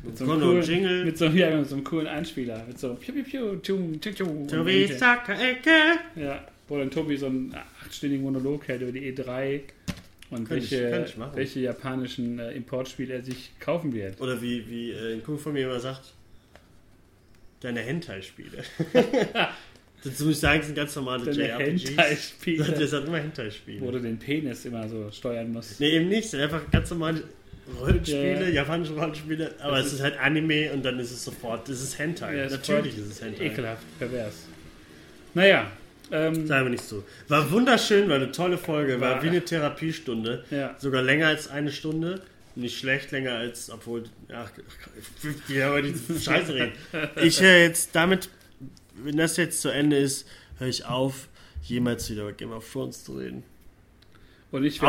Mit so einem coolen Einspieler. Mit so piu piu piu tschum tschum tschum. Tobi Zackerecke. Ja, wo dann Tobi so einen 8-stündigen Monolog hält über die E3 und welche japanischen Importspiele er sich kaufen wird. Oder wie ein Kumpel von mir immer sagt, deine Hentai-Spiele. Dazu muss ich sagen, es sind ganz normale JRPGs. Hentai-Spiele. Das hat immer Hentai-Spiele. Wo du den Penis immer so steuern musst. Nee, eben nicht. Sind einfach ganz normale... Rollenspiele, ja. Japanische Rollenspiele, aber es ist halt Anime und dann ist es sofort, es ist Hentai. Ja, natürlich ist es Hentai. Ekelhaft, pervers. Naja. Sagen wir nichts zu. War wunderschön, war eine tolle Folge, war wie eine Therapiestunde. Ja. Sogar länger als eine Stunde. Nicht schlecht, länger als, obwohl, ja, wir haben diese Scheiße reden. Ich höre jetzt damit, wenn das jetzt zu Ende ist, höre ich auf, jemals wieder über Game of Thrones zu reden. Und ich werde,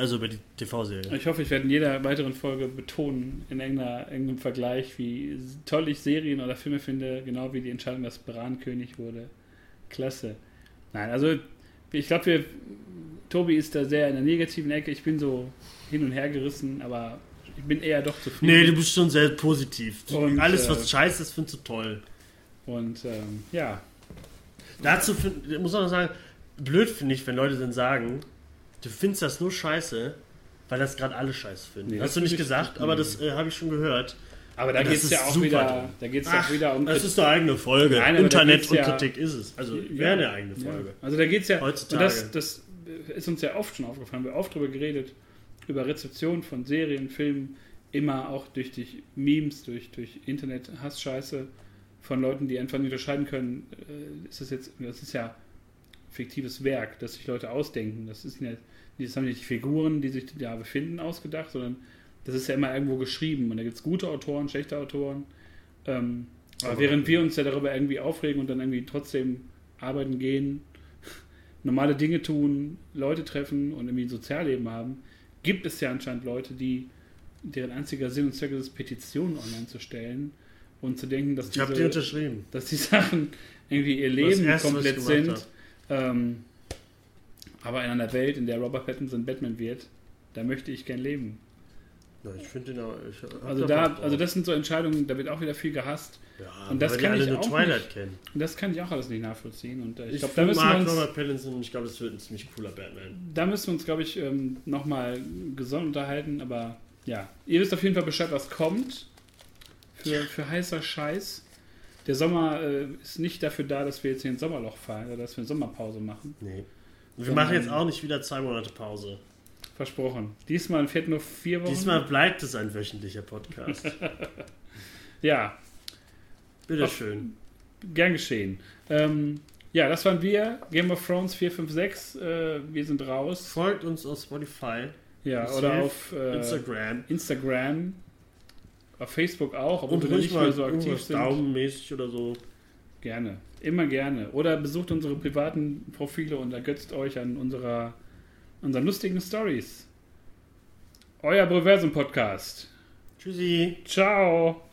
außer über die TV-Serie. Ich hoffe, ich werde in jeder weiteren Folge betonen, in irgendeinem Vergleich, wie toll ich Serien oder Filme finde, genau wie die Entscheidung, dass Bran König wurde. Klasse. Nein, also ich glaube, Tobi ist da sehr in der negativen Ecke. Ich bin so hin und her gerissen, aber ich bin eher doch zufrieden. Nee, du bist schon sehr positiv. Und alles, was scheiße ist, findest du toll. Und ja. Dazu muss man noch sagen, blöd finde ich, wenn Leute dann sagen... Du findest das nur scheiße, weil das gerade alle scheiße finden. Nee, hast du nicht gesagt, aber das habe ich schon gehört. Aber da geht es ja auch wieder um... Das ist eine eigene Folge. Nein, Internet und Kritik ist es. Also wäre eine eigene Folge. Ja. Also da geht es ja... Heutzutage. Und das ist uns ja oft schon aufgefallen. Wir haben oft darüber geredet, über Rezeption von Serien, Filmen, immer auch durch die Memes, durch Internet-Hass-Scheiße von Leuten, die einfach nicht unterscheiden können. Das ist ja... fiktives Werk, das sich Leute ausdenken. Das haben nicht Figuren, die sich da befinden, ausgedacht, sondern das ist ja immer irgendwo geschrieben. Und da gibt es gute Autoren, schlechte Autoren. Aber während wir uns ja darüber irgendwie aufregen und dann irgendwie trotzdem arbeiten gehen, normale Dinge tun, Leute treffen und irgendwie ein Sozialleben haben, gibt es ja anscheinend Leute, deren einziger Sinn und Zweck ist, Petitionen online zu stellen und zu denken, dass die Sachen irgendwie ihr Leben komplett sind. Aber in einer Welt, in der Robert Pattinson Batman wird, da möchte ich gern leben. Na, ich finde den auch, also das sind so Entscheidungen, da wird auch wieder viel gehasst. Ja, und das kann ich auch nicht, kennen. Und das kann ich auch alles nicht nachvollziehen. Und ich glaube, da müssen wir uns Robert Pattinson, und ich glaube, das wird ein ziemlich cooler Batman. Da müssen wir uns, glaube ich, nochmal gesondert unterhalten. Aber ja, ihr wisst auf jeden Fall Bescheid, was kommt. Für heißer Scheiß. Der Sommer ist nicht dafür da, dass wir jetzt hier ins Sommerloch fallen oder dass wir eine Sommerpause machen. Nee. Wir machen jetzt auch nicht wieder 2 Monate Pause. Versprochen. Diesmal fährt nur 4 Wochen. Diesmal bleibt es ein wöchentlicher Podcast. Ja. Bitteschön. Gern geschehen. Ja, das waren wir. Game of Thrones 456. Wir sind raus. Folgt uns auf Spotify. Ja, oder auf Instagram. Auf Facebook auch, aber wir nicht mehr so aktiv sind. Daumenmäßig oder so. Gerne. Immer gerne. Oder besucht unsere privaten Profile und ergötzt euch an unseren lustigen Stories. Euer Breversum Podcast. Tschüssi. Ciao.